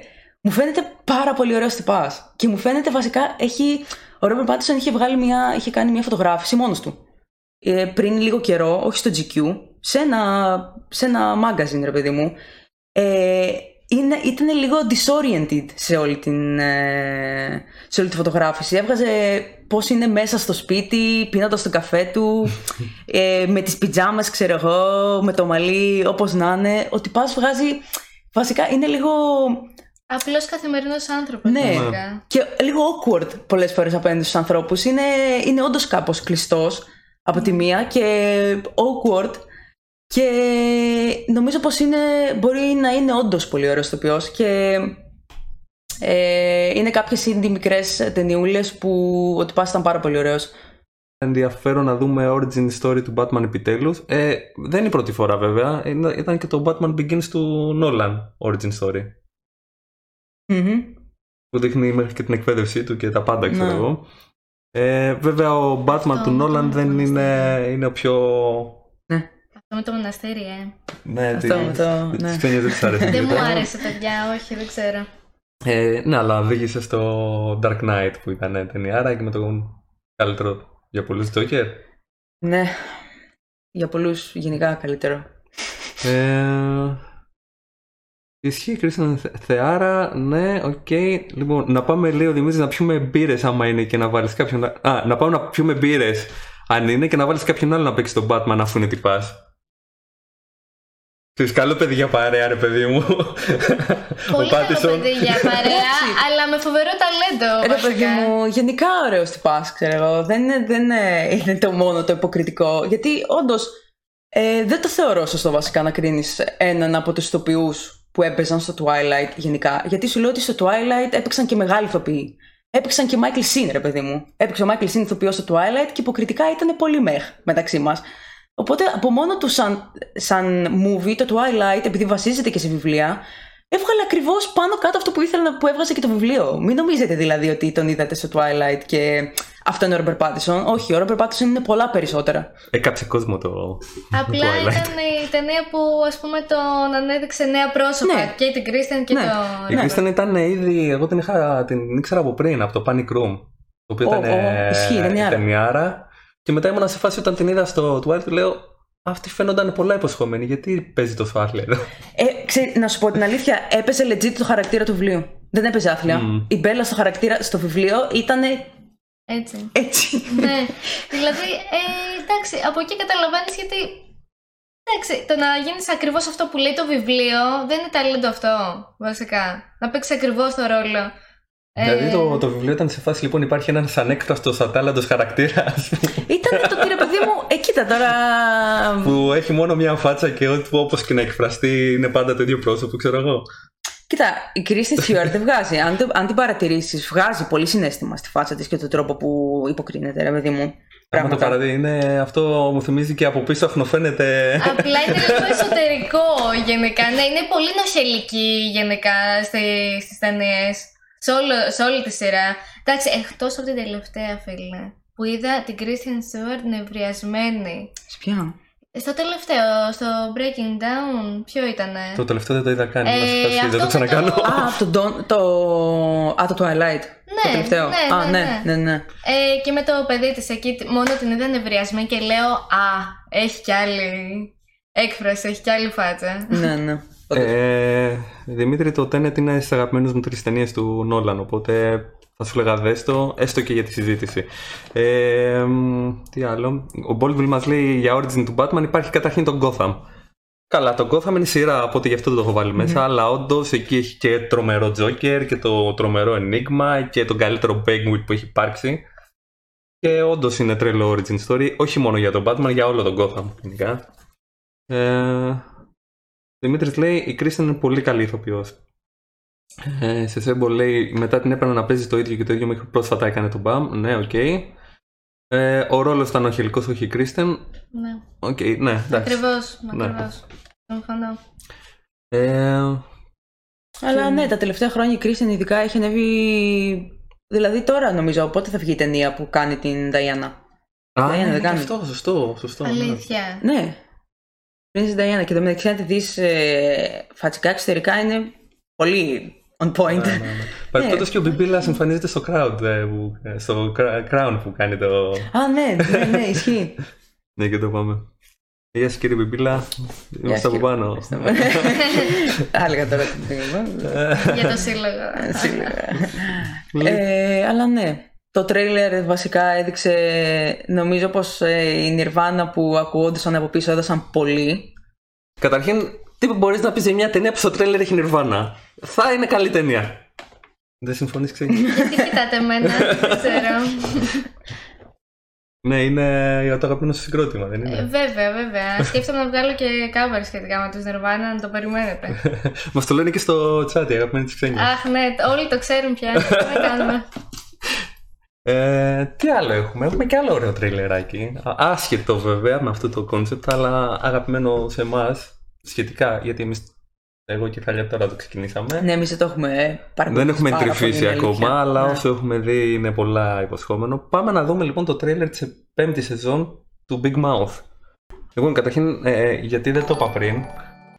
μου φαίνεται πάρα πολύ ωραίος τυπάς και μου φαίνεται βασικά έχει, ο Robert Pattinson είχε, βγάλει μια, είχε κάνει μια φωτογράφηση μόνος του πριν λίγο καιρό, όχι στο τζι κιου, σε ένα, σε ένα magazine, ρε παιδί μου. Ε, είναι, ήταν λίγο disoriented σε όλη, την, σε όλη τη φωτογράφηση. Έβγαζε πώς είναι μέσα στο σπίτι, πίνοντας τον καφέ του, ε, με τις πιτζάμες, ξέρω εγώ, με το μαλλί, όπως να είναι. Ο τυπάς βγάζει, βασικά είναι λίγο... Απλώς καθημερινός άνθρωπος. Ναι, ναι. Και λίγο awkward πολλές φορές απέναντι στους ανθρώπους. Είναι, είναι όντως κάπως κλειστός από τη μία και awkward, και νομίζω πως είναι, μπορεί να είναι όντως πολύ ωραίος ηθοποιός και ε, είναι κάποιες indie μικρές ταινιούλες που ο τυπάς ήταν πάρα πολύ ωραίος. Ενδιαφέρον να δούμε origin story του Batman επιτέλους. Ε, δεν είναι η πρώτη φορά βέβαια, ήταν και το Batman Begins του Nolan origin story. Mm-hmm. Που δείχνει μέχρι και την εκπαίδευσή του και τα πάντα, ξέρω εγώ. Ε, βέβαια ο Batman αυτό, του Νόλαν δεν είναι, είναι ο πιο... Ναι. Αυτό με το μοναστήρι, ε. Ναι, αυτό τι, με το... Τι, ναι. Ξένια, δεν της αρέσει. Δεν μου άρεσε, παιδιά, όχι, δεν ξέρω. Ε, ναι, αλλά οδήγησε στο Dark Knight που ήταν ταινιάρα και με τον καλύτερο για πολλούς Joker. Ναι, για πολλούς γενικά καλύτερο. Ε... Ισχύει, Κρίστινα Θεάρα, ναι, οκ. Okay. Λοιπόν, να πάμε, λέει ο Δημήτρης, να πιούμε μπύρες άμα είναι και να βάλεις κάποιον. Α, να πάμε να πιούμε μπύρες αν είναι και να βάλεις κάποιον άλλο να παίξει τον Batman αφού είναι τυπάς. Ξέρεις, καλό παιδί για παρέα, ρε παιδί μου. Πολύ καλό παιδί για παρέα, αλλά με φοβερό ταλέντο. Ρε παιδί μου, γενικά ωραίος τυπάς, ξέρω εγώ. Δεν είναι, δεν είναι, είναι το μόνο το υποκριτικό, γιατί όντως ε, δεν το θεωρώ σωστό βασικά να κρίνεις έναν από τους ηθοποιούς που έπαιζαν στο Twilight γενικά. Γιατί σου λέω ότι στο Twilight έπαιξαν και μεγάλοι ηθοποιοί. Έπαιξαν και Michael Sheen, ρε παιδί μου. Έπαιξε ο Michael Sheen ηθοποιός στο Twilight και υποκριτικά ήταν πολύ μεχ μεταξύ μας. Οπότε από μόνο του, σαν, σαν movie, το Twilight, επειδή βασίζεται και σε βιβλία, έβγαλε ακριβώς πάνω κάτω αυτό που ήθελα που έβγαζε και το βιβλίο. Μην νομίζετε δηλαδή ότι τον είδατε στο Twilight και αυτό είναι ο Robert Pattinson. Όχι, ο Robert Pattinson είναι πολλά περισσότερα. Έκαψε κόσμο το απλά Twilight. Απλά ήταν η ταινία που ας πούμε τον ανέδειξε νέα πρόσωπα, ναι. Και την Kristen και ναι. Το... Η Kristen ναι. Ήταν ήδη, εγώ την, είχα, την ήξερα από πριν, από το Panic Room. Το οποίο oh, ήταν oh, ισχύ, ταινιάρα. Και μετά ήμουν σε φάση όταν την είδα στο Twilight του λέω αυτή φαίνονταν πολλά υποσχόμενη, γιατί παίζει τόσο άθλια εδώ. Ε, ξέ, να σου πω την αλήθεια, έπαιζε legit το χαρακτήρα του βιβλίου. Δεν έπαιζε άθλια. Mm. Η Μπέλα στο χαρακτήρα στο βιβλίο ήταν. Έτσι. Έτσι. Ναι. Δηλαδή, ε, εντάξει, από εκεί καταλαβαίνεις γιατί. Εντάξει, το να γίνεις ακριβώς αυτό που λέει το βιβλίο δεν είναι ταλέντο αυτό, βασικά. Να παίξεις ακριβώς το ρόλο Δηλαδή ε... το, το βιβλίο ήταν σε φάση, λοιπόν, υπάρχει ένας ανέκταστος ατάλλαντος χαρακτήρας. Ήταν το τύριο παιδί μου, ε, κοίτα τώρα. Που έχει μόνο μια φάτσα και όπως και να εκφραστεί είναι πάντα το ίδιο πρόσωπο, ξέρω εγώ. Κοίτα, η Kristen Stewart δεν βγάζει. Αν, το, αν την παρατηρήσεις, βγάζει πολύ συναίσθημα στη φάτσα της και τον τρόπο που υποκρίνεται, ρε παιδί μου. Άμα το παραδεί, είναι, αυτό μου θυμίζει και από πίσω αχνοφαίνεται. Απλά είναι λίγο εσωτερικό γενικά. Ναι, είναι πολύ νοσελική γενικά στις ταινίες. Σε, όλο, σε όλη τη σειρά. Εντάξει, εκτός από την τελευταία, φίλε, που είδα την Kristen Stewart νευριασμένη. Σε ποια? Στο τελευταίο, στο Breaking Down, ποιο ήτανε? Το τελευταίο δεν το είδα καν, ε, δεν το ξανακάνω. Το... Α, το, το, το... Α, το Twilight. Ναι, το τελευταίο. Ναι, α, ναι, ναι, ναι, ναι. Ε, και με το παιδί της εκεί, μόνο την είδα νευριασμένη και λέω, α, έχει κι άλλη έκφραση, έχει κι άλλη φάτσα. Ναι, ναι. Ε, Δημήτρη, το Tenet είναι στις αγαπημένες μου τρεις ταινίες του Νόλαν, οπότε θα σου λέγα δες το, έστω και για τη συζήτηση. Ε, τι άλλο, ο Baldwin μας λέει για origin του Batman υπάρχει καταρχήν τον Gotham. Καλά, τον Gotham είναι σειρά, οπότε γι' αυτό δεν το έχω βάλει μέσα, mm. αλλά όντως εκεί έχει και τρομερό Joker και το τρομερό Enigma και τον καλύτερο Penguin που έχει υπάρξει. Και όντως είναι τρελό origin story, όχι μόνο για τον Batman, για όλο τον Gotham γενικά. Ε, Δημήτρης λέει, η Kristen είναι πολύ καλή ηθοποιός. Ε, σε Σέμπο λέει, μετά την έπαιρνα να παίζει το ίδιο και το ίδιο μέχρι πρόσφατα έκανε τον μπαμ. Ναι, οκ. Okay. Ε, ο ρόλος ήταν ο Χελικός, όχι η Kristen. Ναι. Okay, ναι, εντάξει. Ακριβώς, ακριβώς. Συμφωνώ. Ε, Αλλά και... ναι, τα τελευταία χρόνια η Kristen ειδικά έχει ανέβει. Δηλαδή τώρα νομίζω, οπότε θα βγει η ταινία που κάνει την Diana. Α, Diana, ναι, δεν κάνει. Σωστό, σωστό, σωστό. Αλήθεια. Ναι. ναι. Πριν Diana και το μεταξύ να τη δεις ε, φατσικά εξωτερικά είναι πολύ on point. Παρακτώτως και ο Μπιμπίλας εμφανίζεται στο Crown που κάνει το... Α, ναι, ναι, ισχύει. Ναι, και το πάμε. Γεια σου κύριε Μπιμπίλα, είμαστε από πάνω. Άλεγα τώρα την πήγα. Για το σύλλογο. Αλλά ναι. Το τρέιλερ βασικά έδειξε, νομίζω πως ε, η Nirvana που ακουόντουσαν από πίσω έδωσαν πολύ. Καταρχήν, τι μπορείς να πεις για μια ταινία που στο τρέιλερ έχει Nirvana? Θα είναι καλή ταινία. Δεν συμφωνείς, ξεκινάς? Γιατί κοιτάτε εμένα, δεν ξέρω. Ναι, είναι το αγαπημένο σου συγκρότημα, δεν είναι? Ε, βέβαια, βέβαια. Σκέφτομαι να βγάλω και cover σχετικά με τους Nirvana, να το περιμένετε. Μας το λένε και στο chat οι αγαπημένοι της ξένιας. Αχ, ναι, όλοι το ξέρουν πια. Τι κάνουμε. Ε, τι άλλο έχουμε, έχουμε και άλλο ωραίο τριλεράκι. Άσχετο βέβαια με αυτό το κόνσεπτ, αλλά αγαπημένο σε εμάς σχετικά, γιατί εμείς, εγώ και η Θαλιά τώρα το ξεκινήσαμε. Ναι, εμείς το έχουμε πάρει. Δεν έχουμε τρυφήσει ακόμα, αλλά ναι, όσο έχουμε δει είναι πολλά υποσχόμενο. Πάμε να δούμε λοιπόν το τρίλερ της πέμπτης σεζόν του Big Mouth. Εγώ καταρχήν, ε, γιατί δεν το είπα πριν,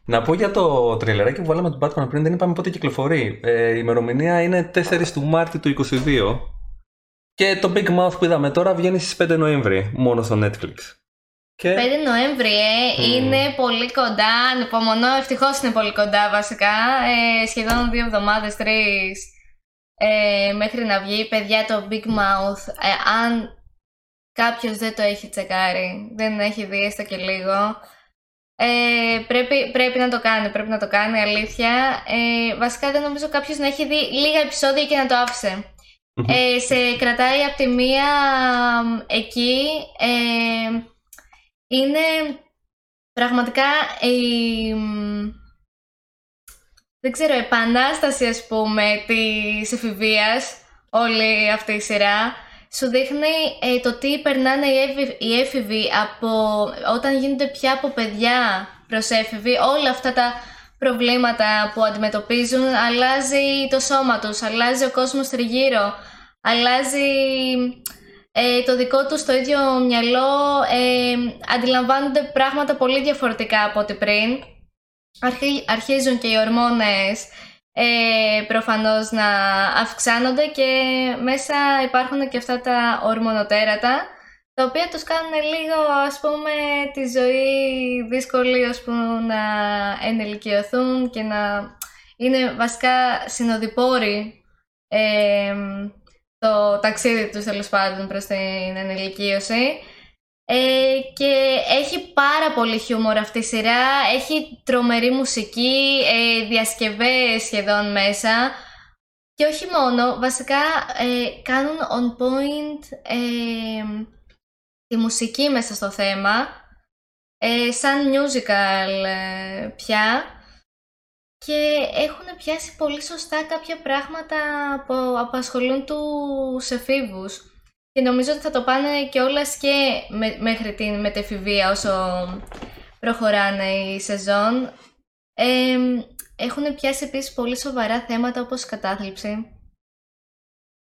να πω για το τριλεράκι που βάλαμε τον Batman πριν, δεν είπαμε πότε κυκλοφορεί. Ε, η ημερομηνία είναι τέσσερις του Μάρτη του είκοσι δύο. Και το Big Mouth που είδαμε τώρα βγαίνει στις πέντε Νοέμβρη, μόνο στο Netflix. Και... πέντε Νοέμβρη, ε, mm. είναι πολύ κοντά, ανυπομονώ, ευτυχώς είναι πολύ κοντά βασικά, ε, σχεδόν δύο εβδομάδες, τρεις, ε, μέχρι να βγει. Παιδιά, το Big Mouth, ε, αν κάποιος δεν το έχει τσεκάρει, δεν έχει δει έστω και λίγο, ε, πρέπει, πρέπει να το κάνει, πρέπει να το κάνει, αλήθεια. Ε, βασικά δεν νομίζω κάποιος να έχει δει λίγα επεισόδια και να το άφησε. Ε, σε κρατάει από τη μία εκεί, ε, είναι πραγματικά η, δεν ξέρω, επανάσταση ας πούμε της εφηβείας, όλη αυτή η σειρά. Σου δείχνει ε, το τι περνάνε οι έφηβοι από, όταν γίνονται πια από παιδιά προς έφηβοι, όλα αυτά τα προβλήματα που αντιμετωπίζουν, αλλάζει το σώμα τους, αλλάζει ο κόσμος τριγύρω, αλλάζει ε, το δικό τους το ίδιο μυαλό, ε, αντιλαμβάνονται πράγματα πολύ διαφορετικά από ό,τι πριν. Αρχι, αρχίζουν και οι ορμόνες ε, προφανώς να αυξάνονται και μέσα υπάρχουν και αυτά τα ορμονοτέρατα, τα οποία τους κάνουν λίγο, ας πούμε, τη ζωή δύσκολη, ας πούμε, να ενηλικιωθούν και να είναι βασικά συνοδοιπόροι ε, το ταξίδι τους, τέλος πάντων, προς την ενηλικίωση. Ε, και έχει πάρα πολύ χιούμορ αυτή η σειρά, έχει τρομερή μουσική, ε, διασκευές σχεδόν μέσα. Και όχι μόνο, βασικά ε, κάνουν on point ε, τη μουσική μέσα στο θέμα, ε, σαν musical ε, πια, και έχουν πιάσει πολύ σωστά κάποια πράγματα που απασχολούν τους εφήβους. Και νομίζω ότι θα το πάνε κιόλας και με, μέχρι την μετεφηβεία όσο προχωράνε η σεζόν. Ε, Έχουν πιάσει επίσης πολύ σοβαρά θέματα όπως η κατάθλιψη,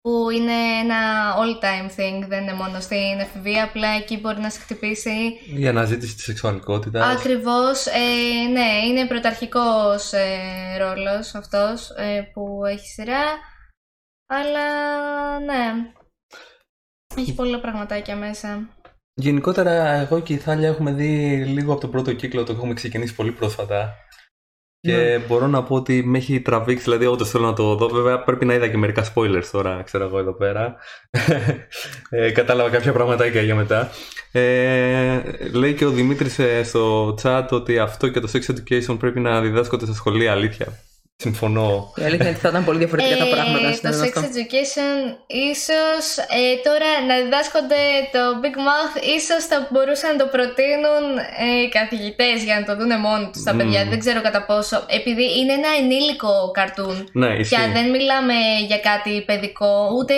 που είναι ένα all-time thing, δεν είναι μόνο στην εφηβεία, απλά εκεί μπορεί να σε χτυπήσει. Η αναζήτηση της σεξουαλικότητας. Ακριβώς, ε, ναι, είναι πρωταρχικός ε, ρόλος αυτός ε, που έχει σειρά, αλλά ναι, έχει πολλά πραγματάκια μέσα. Γενικότερα, εγώ και η Θάλια έχουμε δει λίγο από το πρώτο κύκλο, το έχουμε ξεκινήσει πολύ πρόσφατα. Και ναι, μπορώ να πω ότι με έχει τραβήξει, δηλαδή όντως θέλω να το δω. Βέβαια πρέπει να είδα και μερικά spoilers τώρα, ξέρω εγώ εδώ πέρα. ε, κατάλαβα κάποια πραγματάκια για μετά. Ε, λέει και ο Δημήτρης στο chat ότι αυτό και το sex education πρέπει να διδάσκονται στα σχολεία, αλήθεια. Συμφωνώ. Η αλήθεια είναι ότι θα ήταν πολύ διαφορετικά τα πράγματα. Ε, το sex education ίσως ε, τώρα να διδάσκονται το Big Mouth, ίσως θα μπορούσαν να το προτείνουν ε, οι καθηγητές για να το δουν μόνοι τους τα παιδιά. Mm. Δεν ξέρω κατά πόσο. Επειδή είναι ένα ενήλικο καρτούν. Ναι, και δεν μιλάμε για κάτι παιδικό, ούτε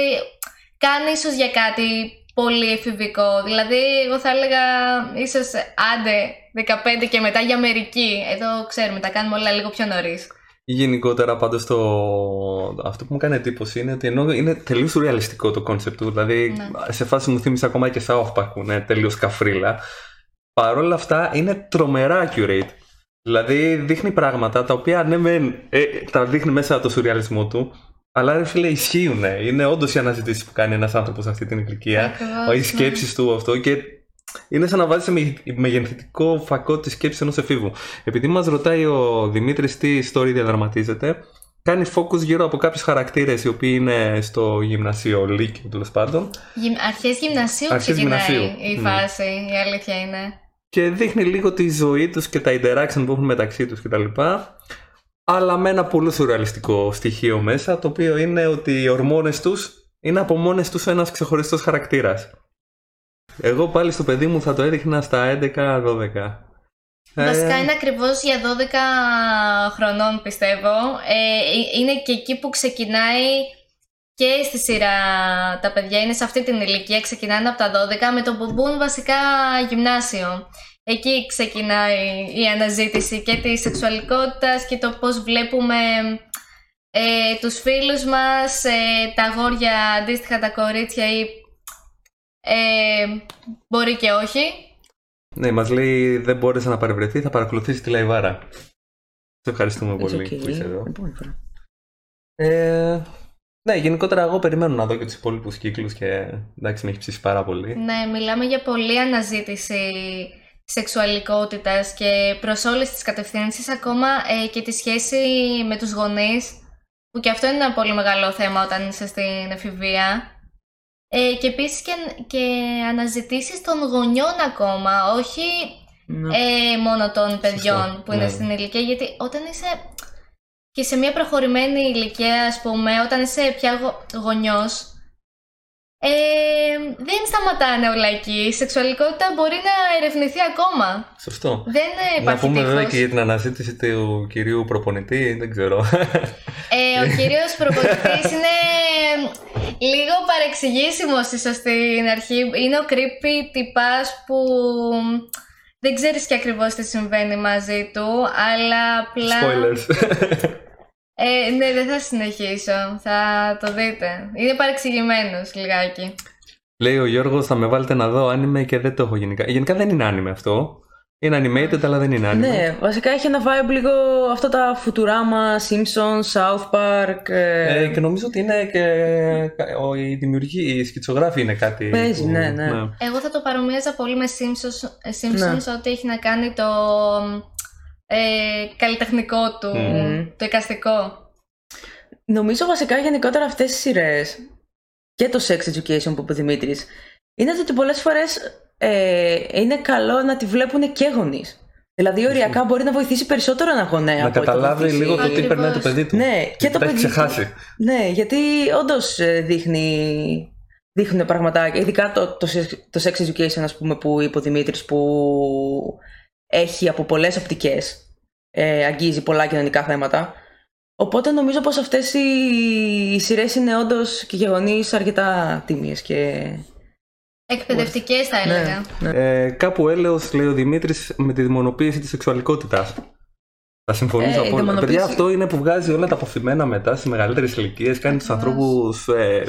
καν ίσως για κάτι πολύ εφηβικό. Δηλαδή, εγώ θα έλεγα ίσως άντε δεκαπέντε και μετά για μερικοί. Εδώ ξέρουμε, τα κάνουμε όλα λίγο πιο νωρίς. Γενικότερα πάντως το... αυτό που μου κάνει εντύπωση είναι ότι ενώ είναι τελείως ρεαλιστικό το κόνσεπτ του, δηλαδή ναι, σε φάση μου θύμισε ακόμα και South Park που είναι τελείως καφρίλα, παρόλα αυτά είναι τρομερά accurate. Δηλαδή δείχνει πράγματα τα οποία ναι μεν, ε, τα δείχνει μέσα από το σουρεαλισμό του, αλλά ρε φίλε ισχύουν, ναι. Είναι όντως οι αναζητήσεις που κάνει ένας άνθρωπος αυτή την ηλικία, οι σκέψεις ναι, του αυτό, και είναι σαν να βάζει σε μεγενθητικό φακό τη σκέψη ενός εφήβου. Επειδή μας ρωτάει ο Δημήτρης τι story διαδραματίζεται, κάνει focus γύρω από κάποιους χαρακτήρες οι οποίοι είναι στο γυμνασίο, λύκειο τέλος πάντων. Αρχές γυμνασίου αρχές ξεκινάει γυμνασίου. Η φάση, mm. η αλήθεια είναι. Και δείχνει λίγο τη ζωή τους και τα interaction που έχουν μεταξύ τους κτλ. Αλλά με ένα πολύ σουρεαλιστικό στοιχείο μέσα, το οποίο είναι ότι οι ορμόνες τους είναι από μόνες τους ένας ξεχωριστός χαρακτήρας. Εγώ πάλι στο παιδί μου θα το έδειχνα στα έντεκα δώδεκα. Βασικά ε... είναι ακριβώς για δώδεκα χρονών πιστεύω. Ε, είναι και εκεί που ξεκινάει και στη σειρά τα παιδιά. Είναι σε αυτή την ηλικία, ξεκινάνε από τα δώδεκα με το που μπουν βασικά γυμνάσιο. Εκεί ξεκινάει η αναζήτηση και της σεξουαλικότητας και το πώς βλέπουμε ε, τους φίλους μας, ε, τα αγόρια, αντίστοιχα τα κορίτσια ή Ε, μπορεί και όχι. Ναι, μας λέει δεν μπόρεσε να παρευρεθεί, θα παρακολουθήσει τη Λαϊβάρα. Σε ευχαριστούμε πολύ okay. που είσαι εδώ. ε, Ναι, γενικότερα εγώ περιμένω να δω και τους υπόλοιπους κύκλους και εντάξει, με έχει ψήσει πάρα πολύ. Ναι, μιλάμε για πολλή αναζήτηση σεξουαλικότητας και προς όλες τις κατευθύνσεις, ακόμα ε, και τη σχέση με τους γονείς, που και αυτό είναι ένα πολύ μεγάλο θέμα όταν είσαι στην εφηβεία. Ε, και επίσης και, και αναζητήσεις των γονιών ακόμα, όχι ναι. ε, μόνο των παιδιών Σωστό. που είναι ναι. στην ηλικία, γιατί όταν είσαι και σε μια προχωρημένη ηλικία, ας πούμε, όταν είσαι πια γο, γονιός, ε, δεν σταματάνε όλα εκεί, η σεξουαλικότητα μπορεί να ερευνηθεί ακόμα. Σωστό. Δεν υπάρχει τύχος. Να πούμε βέβαια και για την αναζήτηση του κυρίου προπονητή, δεν ξέρω. Ε, ο κύριος προπονητής είναι... λίγο παρεξηγήσιμος ίσως στην αρχή. Είναι ο creepy τυπάς που δεν ξέρεις και ακριβώς τι συμβαίνει μαζί του, αλλά απλά... Spoilers. Ε, ναι, δεν θα συνεχίσω. Θα το δείτε. Είναι παρεξηγημένος λιγάκι. Λέει ο Γιώργος, θα με βάλετε να δω άνιμε και δεν το έχω γενικά. Γενικά δεν είναι άνιμε αυτό. Είναι animated, αλλά δεν είναι anime. Ναι, βασικά έχει ένα vibe λίγο αυτά τα Futurama, Simpsons, South Park. Ε... Ε, και νομίζω ότι είναι και οι δημιουργοί, οι σκητσογράφοι είναι κάτι. Παίζει, που... ναι, ναι, ναι. Εγώ θα το παρομοίαζα πολύ με Simpsons, Simpsons ναι. Ό,τι έχει να κάνει το ε, καλλιτεχνικό του, mm. το εικαστικό. Νομίζω βασικά γενικότερα αυτές οι σειρές και το sex education που είπε ο Δημήτρης είναι ότι πολλές φορές. Ε, είναι καλό να τη βλέπουν και γονείς. Δηλαδή, οριακά μπορεί να βοηθήσει περισσότερο έναν γονέα. Να καταλάβει λίγο το τι περνάει το παιδί του. Ναι, και το παιδί του. Ξεχάσει. Ναι, γιατί όντως δείχνει. Δείχνουν πραγματάκια, ειδικά το, το, το Sex Education, ας πούμε, που είπε ο Δημήτρης, που έχει από πολλές οπτικές, ε, αγγίζει πολλά κοινωνικά θέματα. Οπότε νομίζω πως αυτές οι, οι σειρές είναι όντως και για γονείς αρκετά τίμιες και εκπαιδευτικές, θα έλεγα. Ναι, ναι. Ε, κάπου έλεος, λέει ο Δημήτρης, με τη δαιμονοποίηση της σεξουαλικότητας. Θα συμφωνήσω ε, απόλυτα. Παιδιά, αυτό είναι που βγάζει όλα τα αποθυμένα μετά στις μεγαλύτερες ηλικίες. Κάνει τους ανθρώπους ε,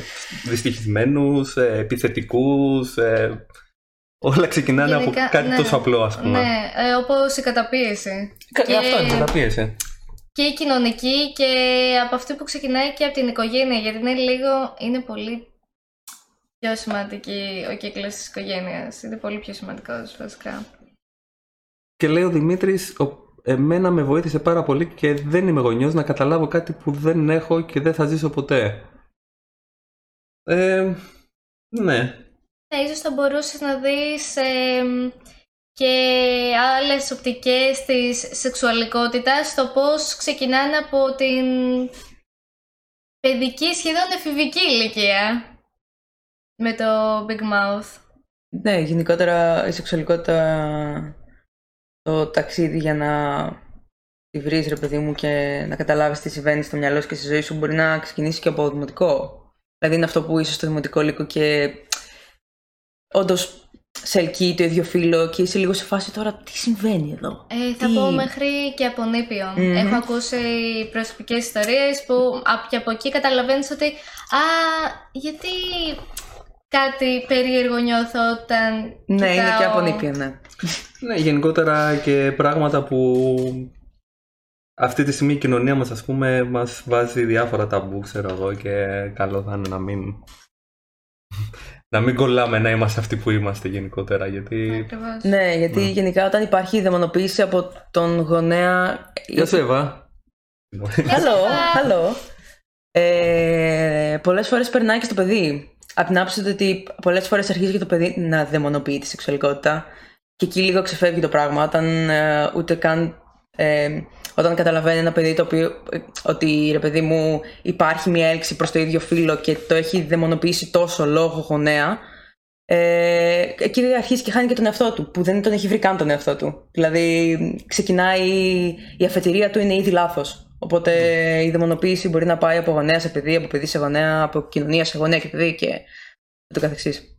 δυστυχισμένους, ε, επιθετικούς. Ε, όλα ξεκινάνε γενικά, από κάτι ναι, τόσο απλό, ας πούμε. Ναι, ε, όπως η καταπίεση. Κα, και... Αυτό είναι η καταπίεση. Και η κοινωνική και από αυτή που ξεκινάει και από την οικογένεια. Γιατί είναι λίγο. Είναι πολύ πιο σημαντική ο κύκλος της οικογένειας. Είναι πολύ πιο σημαντικός, βασικά. Και λέει ο Δημήτρης. Ο... Εμένα με βοήθησε πάρα πολύ και δεν είμαι γονιός να καταλάβω κάτι που δεν έχω και δεν θα ζήσω ποτέ. Ε, ναι. Ναι, ίσως θα μπορούσες να δεις ε, και άλλες οπτικές της σεξουαλικότητας, το πώς ξεκινάνε από την παιδική, σχεδόν εφηβική ηλικία με το Big Mouth. Ναι, γενικότερα η σεξουαλικότητα... Το ταξίδι για να τη βρεις, ρε παιδί μου, και να καταλάβεις τι συμβαίνει στο μυαλό σου και στη ζωή σου μπορεί να ξεκινήσει και από δημοτικό. Δηλαδή είναι αυτό που είσαι στο δημοτικό λύκο και όντως σε ελκύει το ίδιο φύλο και είσαι λίγο σε φάση τώρα τι συμβαίνει εδώ. Ε, θα τι... πω μέχρι και από νήπιο. Mm-hmm. Έχω ακούσει προσωπικές ιστορίες που και από εκεί καταλαβαίνεις ότι α, γιατί κάτι περίεργο νιώθω όταν ναι, κοιτάω... είναι και από νήπιο, ναι. Ναι, γενικότερα και πράγματα που αυτή τη στιγμή η κοινωνία μας, ας πούμε, μας βάζει διάφορα ταμπού, ξέρω εγώ, και καλό θα είναι να μην, να μην κολλάμε να είμαστε αυτοί που είμαστε γενικότερα, γιατί... Ναι, γιατί ναι. Γενικά όταν υπάρχει δαιμονοποίηση από τον γονέα... Γεια σου, Εύα. Καλό, καλό. Ε, πολλές φορές περνάει και στο παιδί. Απ' την άποψη ότι πολλές φορές αρχίζει και το παιδί να δαιμονοποιεί τη σεξουαλικότητα. Και εκεί λίγο ξεφεύγει το πράγμα, όταν ε, ούτε καν, ε, όταν καταλαβαίνει ένα παιδί το οποίο, ε, ότι ρε παιδί μου υπάρχει μια έλξη προς το ίδιο φύλο και το έχει δαιμονοποιήσει τόσο λόγω γονέα, ε, εκεί αρχίζει και χάνει και τον εαυτό του, που δεν τον έχει βρει καν τον εαυτό του. Δηλαδή ξεκινάει, η αφετηρία του είναι ήδη λάθος, οπότε η δαιμονοποίηση μπορεί να πάει από γονέα σε παιδί, από παιδί σε γονέα, από κοινωνία σε γονέα και παιδί και το καθεξής.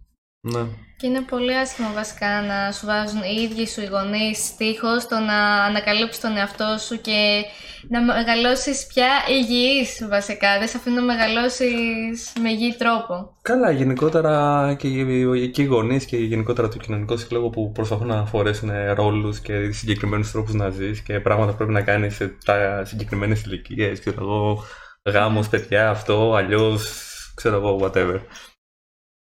Ναι. Και είναι πολύ άσχημο βασικά να σου βάζουν οι ίδιοι σου οι γονείς στίχο στο να ανακαλύψεις τον εαυτό σου και να μεγαλώσεις πια υγιής βασικά. Δεν σε αφήνουν να μεγαλώσεις με υγιή τρόπο. Καλά, γενικότερα και οι γονείς και γενικότερα το κοινωνικό σύλλογο που προσπαθούν να φορέσουν ρόλους και συγκεκριμένους τρόπους να ζεις και πράγματα που πρέπει να κάνεις σε τα συγκεκριμένες ηλικίες. Ξέρω εγώ, γάμος, παιδιά, αυτό, αλλιώς, ξέρω εγώ, whatever.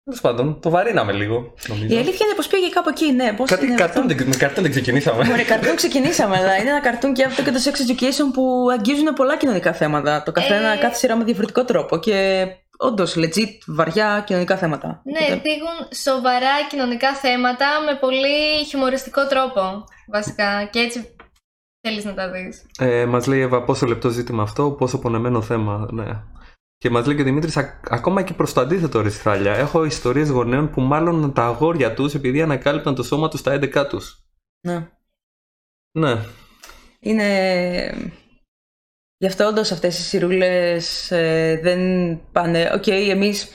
Τέλος πάντων, το βαρύναμε λίγο. Νομίζω. Η αλήθεια είναι πως πήγε κάπου εκεί, ναι. Πώς κάτι καρτούν δεν, δεν ξεκινήσαμε. Ωραία, καρτούν ξεκινήσαμε, αλλά είναι ένα καρτούν και αυτό και το Sex Education που αγγίζουν πολλά κοινωνικά θέματα. Το καθένα, κάθε σειρά με διαφορετικό τρόπο και όντως legit βαριά κοινωνικά θέματα. Ναι, δείχνουν σοβαρά κοινωνικά θέματα με πολύ χιουμοριστικό τρόπο βασικά. Και έτσι θέλεις να τα δεις. Ε, μας λέει η Εύα πόσο λεπτό ζήτημα αυτό, πόσο πονεμένο θέμα, ναι. Και μας λέει και ο Δημήτρης, ακόμα και προς το αντίθετο ρησθάλια. Έχω ιστορίες γονέων που μάλλον τα αγόρια τους επειδή ανακάλυπταν το σώμα τους στα έντεκα τους. Ναι. Ναι. Είναι... Γι' αυτό όντως αυτές οι σειρούλες ε, δεν πάνε... Οκ, okay, εμείς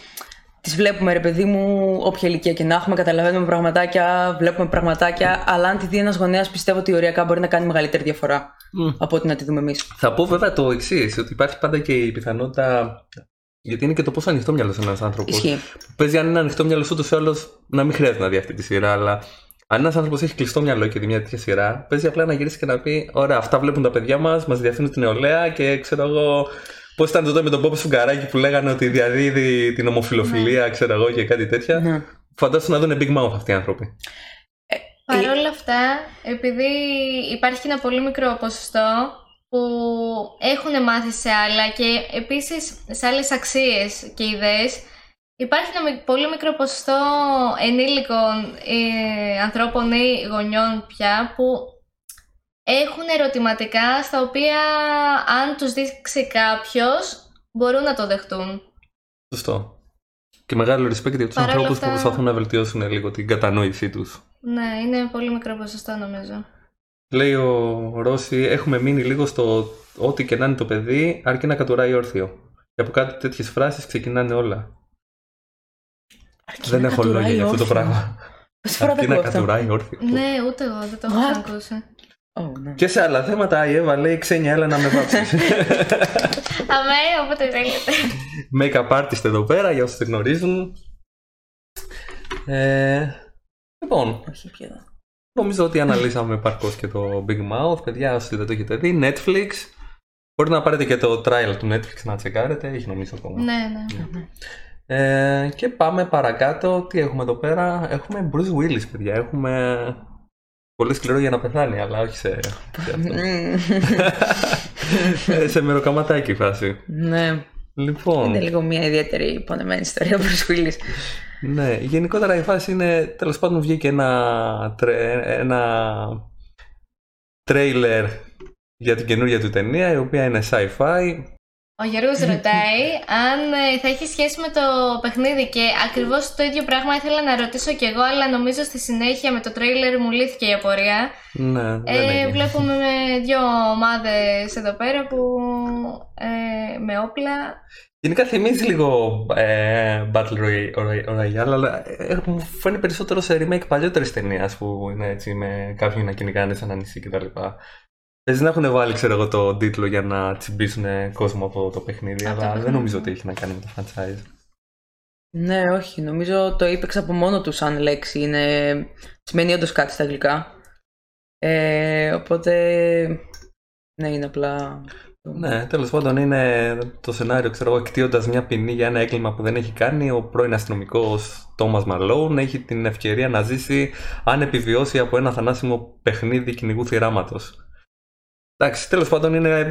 τις βλέπουμε, ρε παιδί μου, όποια ηλικία και να έχουμε, καταλαβαίνουμε πραγματάκια, βλέπουμε πραγματάκια, mm. αλλά αν τη δει ένας γονέας πιστεύω ότι οριακά μπορεί να κάνει μεγαλύτερη διαφορά. Mm. Από ό,τι να τη δούμε εμείς. Θα πω βέβαια το εξής, ότι υπάρχει πάντα και η πιθανότητα. Γιατί είναι και το πόσο ανοιχτό μυαλό ένας άνθρωπος. Παίζει αν είναι ανοιχτό μυαλό, ούτως ή άλλως να μην χρειάζεται να δει αυτή τη σειρά. Αλλά αν ένας άνθρωπος έχει κλειστό μυαλό και δει μια τέτοια σειρά, παίζει απλά να γυρίσει και να πει: Ωραία, αυτά βλέπουν τα παιδιά μας, μας διαφθείρουν την νεολαία και ξέρω εγώ. Πώς ήταν τότε με τον Πόπο Σουγκαράκη που λέγανε ότι διαδίδει την ομοφιλοφιλία, ξέρω εγώ και κάτι τέτοια. Ναι. Φαντάσου να δουν Big Mouth αυτοί οι άνθρωποι. Παρ' όλα αυτά, επειδή υπάρχει ένα πολύ μικρό ποσοστό που έχουν μάθει σε άλλα και επίσης σε άλλες αξίες και ιδέες, υπάρχει ένα πολύ μικρό ποσοστό ενήλικων ε, ανθρώπων ή γονιών πια που έχουν ερωτηματικά στα οποία αν τους δείξει κάποιος μπορούν να το δεχτούν. Σωστό. Και μεγάλο respect για τους ανθρώπους αυτά... που προσπαθούν να βελτιώσουν λίγο την κατανόησή τους. Ναι, είναι πολύ μικρό ποσοστό νομίζω. Λέει ο Ρώση, έχουμε μείνει λίγο στο ό,τι και να είναι το παιδί, αρκεί να κατουράει όρθιο. Και από κάτι τέτοιες φράσεις ξεκινάνε όλα. Αρκεί δεν έχω λόγια για αυτό το πράγμα. Αρκεί να κατουράει όρθιο. Ναι, ούτε εγώ δεν το έχω ακούσει. Oh, ναι. Και σε άλλα θέματα η Εύα λέει Ξένια, έλα να με βάψεις. Αμέ, όποτε θέλετε. Make-up artist εδώ πέρα, για όσους τη γνωρίζουν. Ε, λοιπόν, νομίζω ότι αναλύσαμε παρκώς και το Big Mouth. Παιδιά, όσοι δεν το έχετε δει, Netflix. Μπορείτε να πάρετε και το trial του Netflix να τσεκάρετε, έχει νομίζω ακόμα. Ναι, ναι, ναι. Ε, και πάμε παρακάτω, τι έχουμε εδώ πέρα. Έχουμε Bruce Willis, παιδιά, έχουμε... Πολύ σκληρό για να πεθάνει, αλλά όχι σε, σε αυτό. Σε μεροκαματάκι φάση. Ναι. Λοιπόν. Είναι λίγο μια ιδιαίτερη πονεμένη ιστορία ο Bruce Willis. Ναι, γενικότερα η φάση είναι, τέλος πάντων βγήκε ένα, τρε, ένα τρέιλερ για την καινούργια του ταινία, η οποία είναι sci-fi. Ο Γιώργος ρωτάει αν θα έχει σχέση με το παιχνίδι και ακριβώς το ίδιο πράγμα ήθελα να ρωτήσω κι εγώ, αλλά νομίζω στη συνέχεια με το τρέιλερ μου λύθηκε η απορία. Ναι, δεν ε, βλέπουμε με δύο ομάδες εδώ πέρα που ε, με όπλα. Γενικά θυμίζει λίγο ε, Battle Royale, αλλά μου φαίνει περισσότερο σε remake παλιότερης ταινίας που είναι έτσι με κάποιοι να κυνηγάνε σε ένα νησί κτλ. Δεν έχουν βάλει, ξέρω εγώ, το τίτλο για να τσιμπήσουν κόσμο από το παιχνίδι, αλλά παιχνίδι. Δεν νομίζω ότι έχει να κάνει με το franchise. Ναι, όχι. Νομίζω το Apex από μόνο του σαν λέξη είναι... σημαίνει όντως κάτι στα αγγλικά. Ε, οπότε... ναι, είναι απλά... Ναι, τέλος πάντων είναι το σενάριο, ξέρω εγώ, εκτείοντας μια ποινή για ένα έγκλημα που δεν έχει κάνει, ο πρώην αστυνομικός Τόμας Μαλόουν έχει την ευκαιρία να ζήσει αν επιβιώσει από ένα θανάσιμο παιχνίδι κυνηγού θυράματος. Εντάξει, τέλος πάντων είναι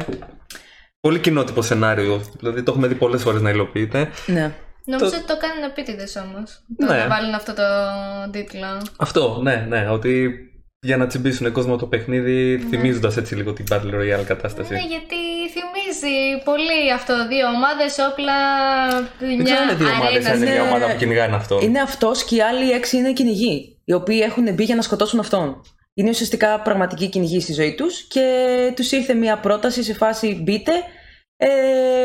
πολύ κοινότυπο σενάριο. Δηλαδή το έχουμε δει πολλές φορές να υλοποιείται. Ναι. Νομίζω το... ότι το κάνουν επίτηδες όμως. Ναι. Να βάλουν αυτό το τίτλο. Αυτό, ναι, ναι. Ότι για να τσιμπήσουν κόσμο το παιχνίδι, ναι. Θυμίζοντας έτσι λίγο την Battle Royale κατάσταση. Ναι, γιατί θυμίζει πολύ αυτό. Δύο ομάδες, όπλα. Δεν ξέρω αν είναι δύο ομάδες, αν είναι μια ομάδα που κυνηγάνε αυτό. Είναι αυτός και οι άλλοι έξι είναι κυνηγοί. Οι οποίοι έχουν μπει για να σκοτώσουν αυτόν. Είναι ουσιαστικά πραγματική κυνηγή στη ζωή τους και τους ήρθε μια πρόταση σε φάση μπείτε, ε,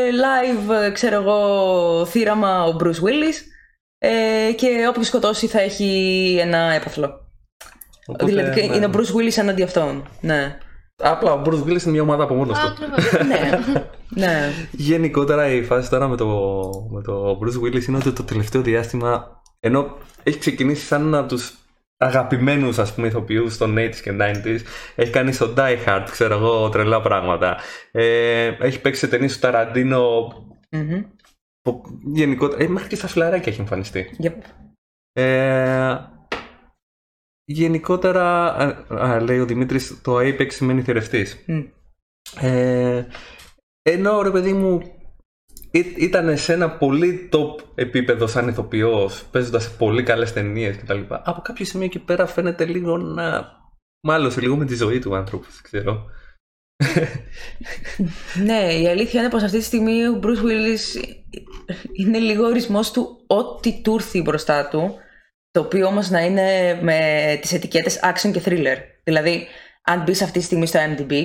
live, ξέρω εγώ, θύραμα ο Bruce Willis ε, και όποιος σκοτώσει θα έχει ένα έπαθλο. Οπότε, δηλαδή ναι. Είναι ο Bruce Willis εναντί αυτών, ναι. Απλά ο Bruce Willis είναι μια ομάδα από μόνος του. Ναι, ναι. Γενικότερα η φάση τώρα με το, με το Bruce Willis είναι ότι το τελευταίο διάστημα, ενώ έχει ξεκινήσει σαν να τους... αγαπημένους ας πούμε ηθοποιούς των ογδόντα και ενενήντα, έχει κάνει στο Die Hard, ξέρω εγώ, τρελά πράγματα, ε, έχει παίξει σε ταινίες του Ταραντίνο, mm-hmm. που, γενικότερα, ε, μέχρι και στα φιλαράκια έχει εμφανιστεί. Yep. Ε, γενικότερα, α, α, λέει ο Δημήτρης, το Apex σημαίνει θηρευτής. Mm. Ε, ενώ ρε παιδί μου, ήταν σε ένα πολύ top επίπεδο σαν ηθοποιός, παίζοντας σε πολύ καλές ταινίες κτλ. Από κάποιο σημείο εκεί πέρα φαίνεται λίγο να μάλωσε λίγο με τη ζωή του άνθρωπου, ξέρω. Ναι, η αλήθεια είναι πως αυτή τη στιγμή ο Bruce Willis είναι λίγο ορισμός του ό,τι του έρθει μπροστά του, το οποίο όμως να είναι με τις ετικέτες action και thriller. Δηλαδή, αν μπεις αυτή τη στιγμή στο IMDb,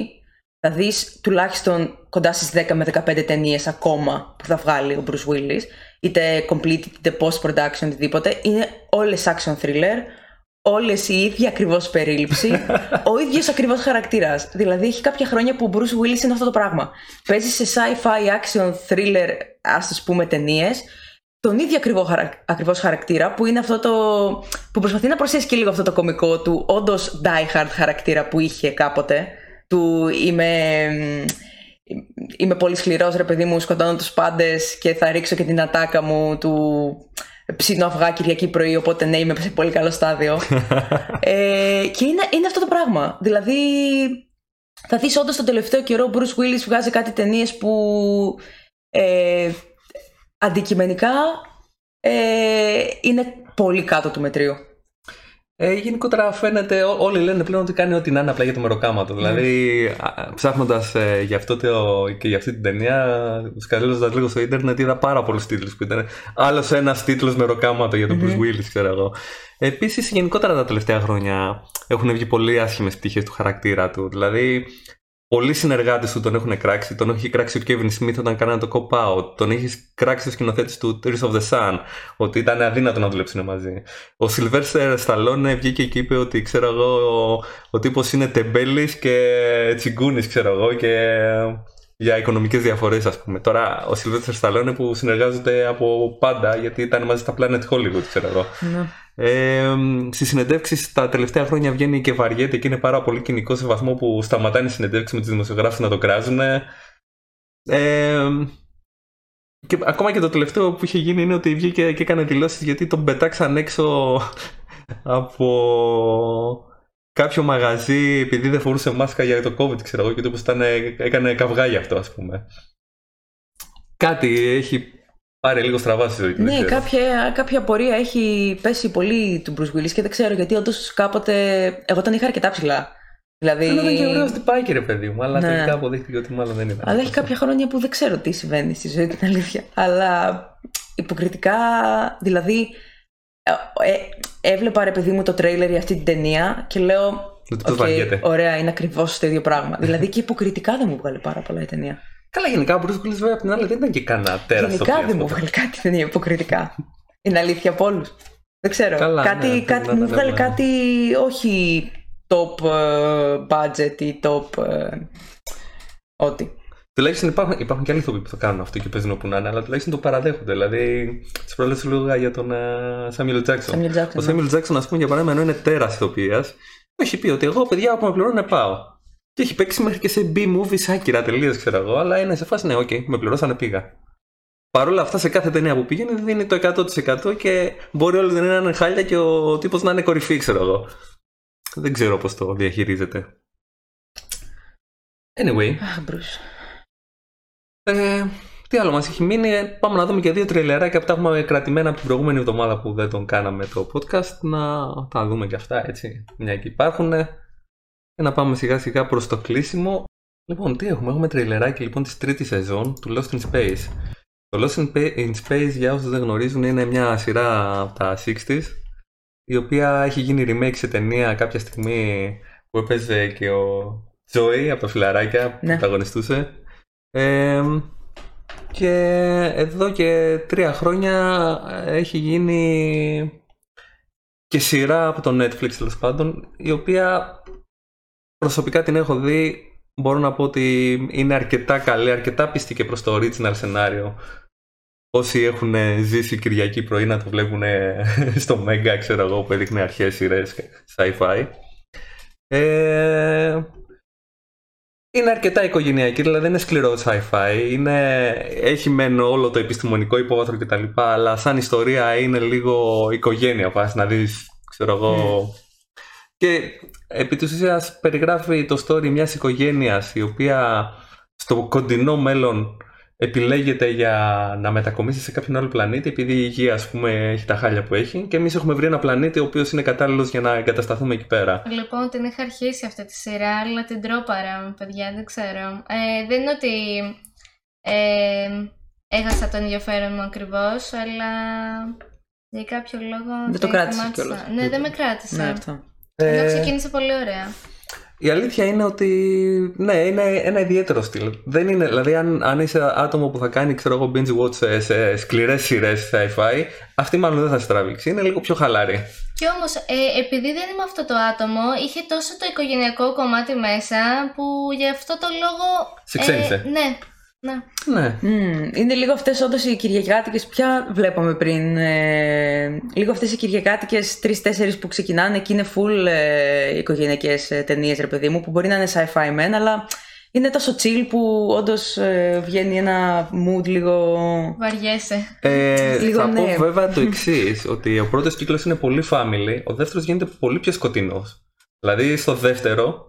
θα δεις τουλάχιστον κοντά στις δέκα με δεκαπέντε ταινίες ακόμα που θα βγάλει ο Bruce Willis, είτε complete, είτε post-production, οτιδήποτε. Είναι όλες action thriller, όλες η ίδια ακριβώς περίληψη, ο ίδιος ακριβώς χαρακτήρας. Δηλαδή έχει κάποια χρόνια που ο Bruce Willis είναι αυτό το πράγμα. Παίζει σε sci-fi, action, thriller, ας τους πούμε ταινίες, τον ίδιο ακριβό χαρακ... ακριβώς χαρακτήρα που είναι αυτό το... που προσπαθεί να προσθέσει και λίγο αυτό το κωμικό του όντως die hard χαρακτήρα που είχε κάποτε. Του είμαι, είμαι πολύ σκληρός ρε παιδί μου, σκοτώνω τους πάντες και θα ρίξω και την ατάκα μου, του ψήνω αυγά Κυριακή πρωί, οπότε ναι, είμαι σε πολύ καλό στάδιο. ε, και είναι, είναι αυτό το πράγμα. Δηλαδή θα δεις όντως τον τελευταίο καιρό ο Bruce Willis βγάζει κάτι ταινίες που ε, αντικειμενικά ε, είναι πολύ κάτω του μετρίου. Ε, γενικότερα φαίνεται, ό, όλοι λένε πλέον ότι κάνει ό,τι να είναι απλά για το μεροκάματο. Δηλαδή, mm. ψάχνοντας ε, για αυτό το, και για αυτή την ταινία, σκαλίζοντας λίγο στο Ιντερνετ, είδα πάρα πολλούς τίτλους που ήταν. Άλλος ένας τίτλος μεροκάματο για τον mm-hmm. Bruce Willis, ξέρω εγώ. Επίσης, γενικότερα τα τελευταία χρόνια έχουν βγει πολύ άσχημες πτυχές του χαρακτήρα του. Δηλαδή, πολλοί συνεργάτες του τον έχουν κράξει. Τον έχει κράξει ο Kevin Smith όταν κάνανε το cop-out. Τον έχει κράξει ο σκηνοθέτης του Tears of the Sun. Ότι ήταν αδύνατο να δουλέψουν μαζί. Ο Sylvester Stallone βγήκε και είπε ότι ξέρω εγώ, ο τύπος είναι τεμπέλης και τσιγκούνης, ξέρω εγώ, και για οικονομικές διαφορές, ας πούμε. Τώρα ο Sylvester Stallone που συνεργάζονται από πάντα γιατί ήταν μαζί στα Planet Hollywood, ξέρω εγώ. Ναι. Ε, στις συνεντεύξεις τα τελευταία χρόνια βγαίνει και βαριέται και είναι πάρα πολύ κοινικό σε βαθμό που σταματάνε οι συνεντεύξεις με τους δημοσιογράφους να το κράζουν. Ε, και ακόμα και το τελευταίο που είχε γίνει είναι ότι βγήκε και έκανε δηλώσεις γιατί τον πετάξαν έξω από κάποιο μαγαζί επειδή δεν φορούσε μάσκα για το COVID, ξέρω εγώ, και το ήταν, έκανε καυγά για αυτό, ας πούμε. Κάτι έχει πάρε λίγο στραβά στη ζωή. Ναι, κάποια, κάποια πορεία έχει πέσει πολύ του Bruce Willis και δεν ξέρω γιατί όντως κάποτε. Εγώ τον είχα αρκετά ψηλά. Δηλαδή. Ήταν και ωραίος τυπάκι, ρε παιδί μου, αλλά ναι, τελικά αποδείχθηκε ότι μάλλον δεν ήταν. Αλλά έχει κάποια χρόνια που δεν ξέρω τι συμβαίνει στη ζωή, την αλήθεια. Αλλά υποκριτικά, δηλαδή. Ε, έβλεπα, ρε παιδί μου, το τρέιλερ για αυτή την ταινία και λέω. Okay, ωραία, είναι ακριβώς το ίδιο πράγμα. Δηλαδή και υποκριτικά δεν μου βγάλε πάρα πολλά η ταινία. Καλά, γενικά ο Bruce Willis βέβαια από την άλλη δεν ήταν και κανένα τέρας. Γενικά δεν μου βγάλει κάτι ταινία υποκριτικά. Είναι αλήθεια από όλους. Δεν ξέρω. Καλά, κάτι, ναι, κάτι ναι, μου βγάλει ναι, ναι. κάτι όχι top uh, budget ή top uh, ό,τι. Τουλάχιστον υπάρχουν, υπάρχουν και άλλοι ηθοποιοί που το κάνουν αυτό και παίζουν όπου να είναι, αλλά τουλάχιστον το παραδέχονται. Δηλαδή, τις προάλλες λόγα για τον Σάμιουελ uh, Τζάκσον. Ο Σάμιουελ Τζάκσον, ας πούμε, για παράδειγμα, ενώ είναι τέρας ηθοποιίας, έχει πει ότι εγώ, παιδιά, που με πληρώνουν πάω. Και έχει παίξει μέχρι και σε B-movies άκυρα τελείως, ξέρω εγώ, αλλά είναι σε φάση ναι, ok, με πληρώσανε, πήγα. Παρ' όλα αυτά, σε κάθε ταινία που πήγαινε δίνει το εκατό τοις εκατό και μπορεί όλοι να είναι χάλια και ο τύπος να είναι κορυφή, ξέρω εγώ. Δεν ξέρω πώς το διαχειρίζεται. Anyway. Ah, Bruce. Ε, τι άλλο μας έχει μείνει, πάμε να δούμε και δύο τρελεράκια που τα έχουμε κρατημένα από την προηγούμενη εβδομάδα που δεν τον κάναμε το podcast, να τα δούμε και αυτά, έτσι, μια και υπάρχουν. Και να πάμε σιγά σιγά προς το κλείσιμο. Λοιπόν, τι έχουμε, έχουμε τριλεράκι λοιπόν της τρίτης σεζόν του Lost in Space. Το Lost in Space, για όσους δεν γνωρίζουν, είναι μια σειρά από τα εξήντα, η οποία έχει γίνει remake σε ταινία κάποια στιγμή που έπαιζε και ο Joey από τα Φιλαράκια που ναι. πρωταγωνιστούσε. Ε, και εδώ και τρία χρόνια έχει γίνει και σειρά από το Netflix, τέλος πάντων, η οποία προσωπικά την έχω δει, μπορώ να πω ότι είναι αρκετά καλή, αρκετά πιστή και προς το original σενάριο. Όσοι έχουν ζήσει Κυριακή πρωί να το βλέπουν στο Mega, ξέρω εγώ, που έδειχνε αρχές σειρές sci-fi. Ε, είναι αρκετά οικογενειακή, δηλαδή δεν είναι σκληρό sci-fi. Είναι, έχει μεν όλο το επιστημονικό υπόβαθρο κτλ. Αλλά σαν ιστορία είναι λίγο οικογένεια, πας να δεις, ξέρω εγώ. Mm. Και επί της ουσίας περιγράφει το story μιας οικογένειας η οποία στο κοντινό μέλλον επιλέγεται για να μετακομίσει σε κάποιον άλλο πλανήτη επειδή η γη, ας πούμε, έχει τα χάλια που έχει και εμείς έχουμε βρει ένα πλανήτη ο οποίος είναι κατάλληλος για να εγκατασταθούμε εκεί πέρα. Λοιπόν, την είχα αρχίσει αυτή τη σειρά, αλλά την τρόπαρα, παιδιά, δεν ξέρω. Ε, δεν είναι ότι ε, έχασα το ενδιαφέρον μου ακριβώς, αλλά για κάποιο λόγο δεν το κράτησε κιόλας. Ναι, δεν, δεν με κράτησε. Ναι, αυτό. Ενώ ξεκίνησε πολύ ωραία. Η αλήθεια είναι ότι ναι, είναι ένα ιδιαίτερο στυλ. Δεν είναι, δηλαδή, αν, αν είσαι άτομο που θα κάνει, ξέρω εγώ, binge watch σε, σε σκληρές σειρές sci-fi, αυτή μάλλον δεν θα σε τραβήξει. Είναι λίγο πιο χαλάρη. Κι όμως, ε, επειδή δεν είμαι αυτό το άτομο, είχε τόσο το οικογενειακό κομμάτι μέσα που γι' αυτό το λόγο. Σε ξένησε. Ε, ναι. Να. Ναι. Mm, είναι λίγο αυτές όντως οι Κυριακάτικες. Ποια βλέπαμε πριν. Ε, λίγο αυτές οι Κυριακάτικες τρεις-τέσσερις που ξεκινάνε και είναι full ε, οικογενειακές ε, ταινίες, ρε παιδί μου, που μπορεί να είναι sci-fi μεν, αλλά είναι τόσο chill που όντως ε, βγαίνει ένα mood λίγο. Βαριέσαι. Ε, λίγο, θα ναι. πω βέβαια το εξής, ότι ο πρώτος κύκλος είναι πολύ family, ο δεύτερος γίνεται πολύ πιο σκοτεινός. Δηλαδή στο δεύτερο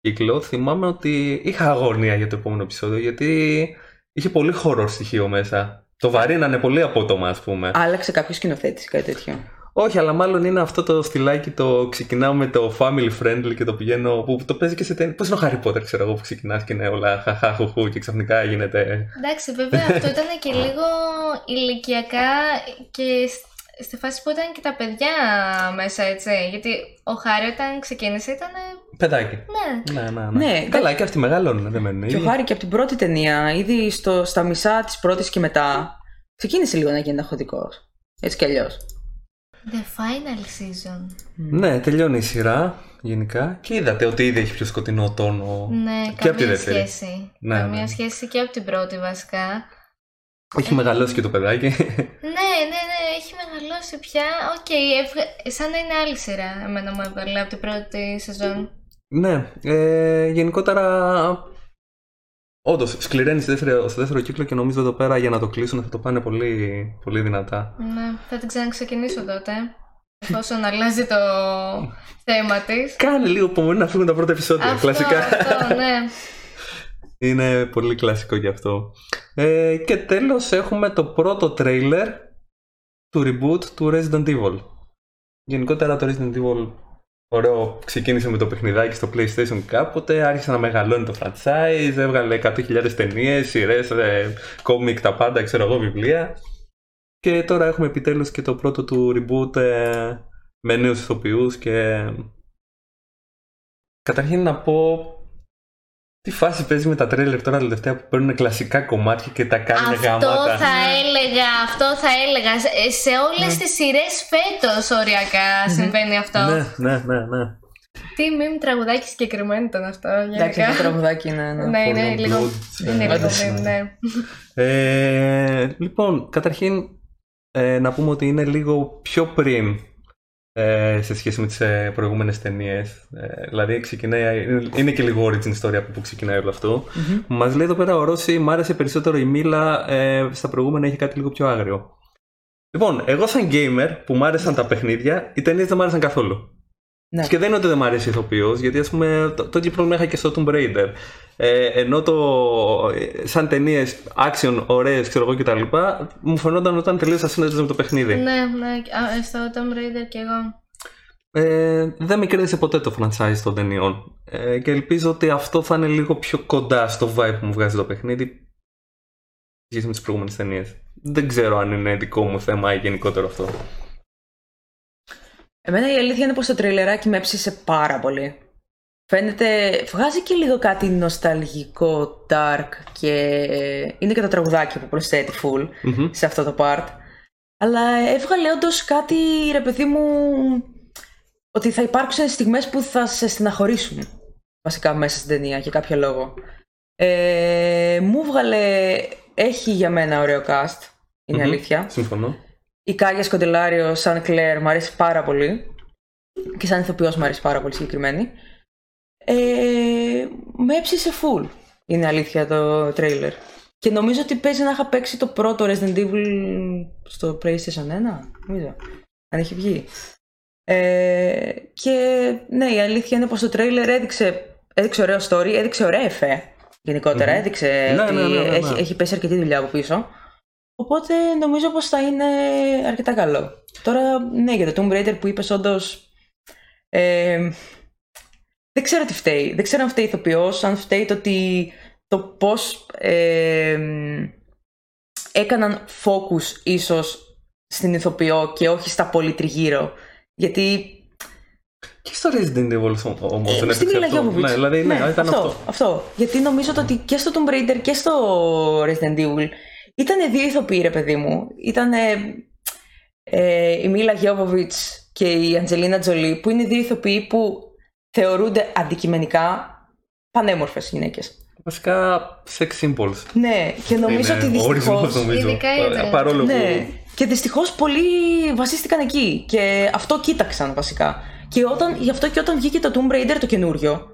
κύκλο, θυμάμαι ότι είχα αγωνία για το επόμενο επεισόδιο γιατί είχε πολύ horror στοιχείο μέσα. Το βαρύνανε πολύ απότομα, ας πούμε. Άλλαξε κάποιο σκηνοθέτης, κάτι τέτοιο. Όχι, αλλά μάλλον είναι αυτό το στυλάκι, το ξεκινάω με το family friendly και το πηγαίνω. Που το παίζει και σε ταινία. Πώς είναι ο Harry Potter, ξέρω εγώ, που ξεκινάς και είναι όλα χαχάχουχου και ξαφνικά γίνεται. Εντάξει, βέβαια αυτό ήταν και λίγο ηλικιακά και στη φάση που ήταν και τα παιδιά μέσα, έτσι. Γιατί ο Χάρη όταν ξεκίνησε ήταν. Παιδάκι. Ναι, ναι, ναι, ναι. ναι. Καλά, και αυτοί μεγαλώνουν, δεν μένουν. Και ο Χάρη και από την πρώτη ταινία, ήδη στο, στα μισά της πρώτης και μετά, ξεκίνησε λίγο να γίνεται αγχωτικός. Έτσι κι αλλιώς. The final season. Ναι, τελειώνει η σειρά γενικά. Και είδατε ότι ήδη έχει πιο σκοτεινό τόνο. Ναι, και καμία σχέση. Ναι, καμία ναι. σχέση και από την πρώτη βασικά. Έχει ε... μεγαλώσει και το παιδάκι. Ναι, ναι, ναι, έχει μεγαλώσει πια. Οκ, okay, ευ... σαν να είναι άλλη σειρά. Εμένα μου έβαλε από την πρώτη σεζόν. Ναι, ε, γενικότερα. Όντως, σκληραίνει στο δεύτερο, στο δεύτερο κύκλο και νομίζω εδώ πέρα για να το κλείσουν θα το πάνε πολύ, πολύ δυνατά. Ναι, θα την ξαναξεκινήσω τότε. Εφόσον αλλάζει το θέμα της. Κάνε λίγο υπομονή να φύγουν τα πρώτα επεισόδια. Αυτό, κλασικά. Αυτό, ναι. Είναι πολύ κλασικό γι' αυτό. Ε, και τέλος έχουμε το πρώτο τρέιλερ του reboot του Resident Evil. Γενικότερα το Resident Evil. Ωραίο, ξεκίνησε με το παιχνιδάκι στο PlayStation κάποτε, άρχισε να μεγαλώνει το franchise, έβγαλε εκατό χιλιάδες ταινίες, σειρές, κόμικ, τα πάντα, ξέρω εγώ, βιβλία. Και τώρα έχουμε επιτέλους και το πρώτο του reboot ε, με νέους ηθοποιούς και... Καταρχήν να πω... Τι φάση παίζει με τα τρέλερ τώρα τελευταία που παίρνουν κλασικά κομμάτια και τα κάνουν γαμάτα. Αυτό θα έλεγα, αυτό θα έλεγα. Σε όλες τις σειρές φέτος οριακά συμβαίνει αυτό. Ναι, ναι, ναι, ναι. Τι μιμ τραγουδάκι συγκεκριμένο ήταν αυτό. Εντάξει, το τραγουδάκι είναι. Ναι, είναι λίγο. Είναι λίγο, ναι. Λοιπόν, καταρχήν να πούμε ότι είναι λίγο πιο πριν. Σε σχέση με τις προηγούμενες ταινίες. Δηλαδή ξεκινάει, είναι και λίγο origin story από που ξεκινάει όλο αυτό. Mm-hmm. Μας λέει εδώ πέρα ο Ρώση, μ' άρεσε περισσότερο η Μίλα, ε, στα προηγούμενα είχε κάτι λίγο πιο άγριο. Λοιπόν, εγώ σαν gamer που μ' άρεσαν τα παιχνίδια, οι ταινίες δεν μ' άρεσαν καθόλου. Ναι. Και δεν είναι ότι δεν μ' αρέσει ηθοποιός, γιατί ας πούμε το ίδιο πρόβλημα είχα και στο Tomb Raider. Ε, ενώ το, σαν ταινίες action, ωραίες, ξέρω εγώ κτλ. Μου φαινόταν όταν τελείωσα σύνδεση με το παιχνίδι. Ναι, ναι, στο Tomb Raider κι εγώ. Ε, δεν με κρίνησε ποτέ το franchise των ταινιών. Ε, και ελπίζω ότι αυτό θα είναι λίγο πιο κοντά στο vibe που μου βγάζει το παιχνίδι. Σχέση με τις προηγούμενες ταινίες. Δεν ξέρω αν είναι δικό μου θέμα ή γενικότερο αυτό. Εμένα η αλήθεια είναι πως το τριλεράκι με έψησε πάρα πολύ. Φαίνεται, βγάζει και λίγο κάτι νοσταλγικό, dark και είναι και το τραγουδάκι που προσθέτει full mm-hmm. σε αυτό το part. Αλλά έβγαλε όντως κάτι, ρε παιδί μου, ότι θα υπάρξουν στιγμές που θα σε στεναχωρήσουν βασικά μέσα στην ταινία για κάποιο λόγο. Ε, μου βγάλε, έχει για μένα ωραίο cast, είναι mm-hmm. αλήθεια. Συμφωνώ. Η Κάγια Σκοντελάριο σαν Κλέρ μου αρέσει πάρα πολύ και σαν ηθοποιός μου αρέσει πάρα πολύ συγκεκριμένη. Ε, με έψησε full, είναι αλήθεια το τρέιλερ. Και νομίζω ότι παίζει να είχα παίξει το πρώτο Resident Evil στο PlayStation ένα, νομίζω, αν έχει βγει. Ε, και ναι, η αλήθεια είναι πως το τρέιλερ έδειξε, έδειξε ωραίο story, έδειξε ωραία εφέ γενικότερα, mm-hmm. έδειξε ναι, ότι ναι, ναι, ναι, ναι. Έχει, έχει πέσει αρκετή δουλειά από πίσω. Οπότε νομίζω πως θα είναι αρκετά καλό. Τώρα, ναι, για το Tomb Raider που είπες όντως... Ε, δεν ξέρω τι φταίει. Δεν ξέρω αν φταίει ηθοποιός, αν φταίει το, ότι, το πώς ε, έκαναν focus ίσως στην ηθοποιό και όχι στα πολύ τριγύρω. Γιατί... Και στο Resident Evil όμως δεν έπαιξε αυτό. Ναι, δηλαδή, ναι, ναι, ήταν αυτό, αυτό. αυτό. Γιατί νομίζω ότι και στο Tomb Raider και στο Resident Evil ήτανε δύο ηθοποιοί, ρε παιδί μου. Ήτανε ε, η Μίλα Γιόβοβιτς και η Αντζελίνα Τζολί, που είναι δύο ηθοποιοί που θεωρούνται αντικειμενικά πανέμορφες γυναίκες. Βασικά sex symbols. Ναι, και νομίζω είναι ότι δυστυχώς. Ειδικά ήταν. Παρόλο που. Ναι, και δυστυχώς πολλοί βασίστηκαν εκεί. Και αυτό κοίταξαν βασικά. Και όταν, γι' αυτό και όταν βγήκε το Tomb Raider το καινούριο,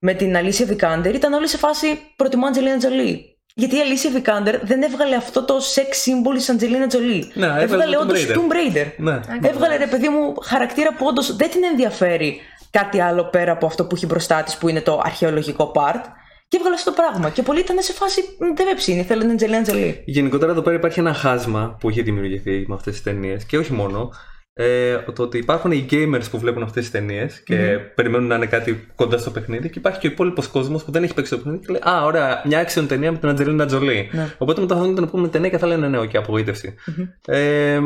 με την Αλίσια Βικάντερ, ήταν όλοι σε φάση προτιμώ Αντζελίνα Τζολί. Γιατί η Alicia Vikander δεν έβγαλε αυτό το sex symbol της Angelina Jolie. Ναι, έβγαλε έβγαλε όντως Tomb Raider. Ναι. Έβγαλε, ρε παιδί μου, χαρακτήρα που όντως δεν την ενδιαφέρει κάτι άλλο πέρα από αυτό που έχει μπροστά της, που είναι το αρχαιολογικό part. Και έβγαλε αυτό το πράγμα. Και πολλοί ήταν σε φάση. Δεν με ψήνει, θέλω την Angelina Jolie. Γενικότερα εδώ πέρα υπάρχει ένα χάσμα που έχει δημιουργηθεί με αυτές τις ταινίες. Και όχι μόνο. ε, το ότι υπάρχουν οι gamers που βλέπουν αυτές τις ταινίες και mm-hmm. περιμένουν να είναι κάτι κοντά στο παιχνίδι, και υπάρχει και ο υπόλοιπος κόσμος που δεν έχει παίξει το παιχνίδι και λέει «Α, ωραία, μια action ταινία με την Αντζελίνα Τζολί». Mm-hmm. Οπότε μετά θα δουν την επόμενη ταινία και θα λένε «Ναι, οκ, απογοήτευση». Mm-hmm. Ε,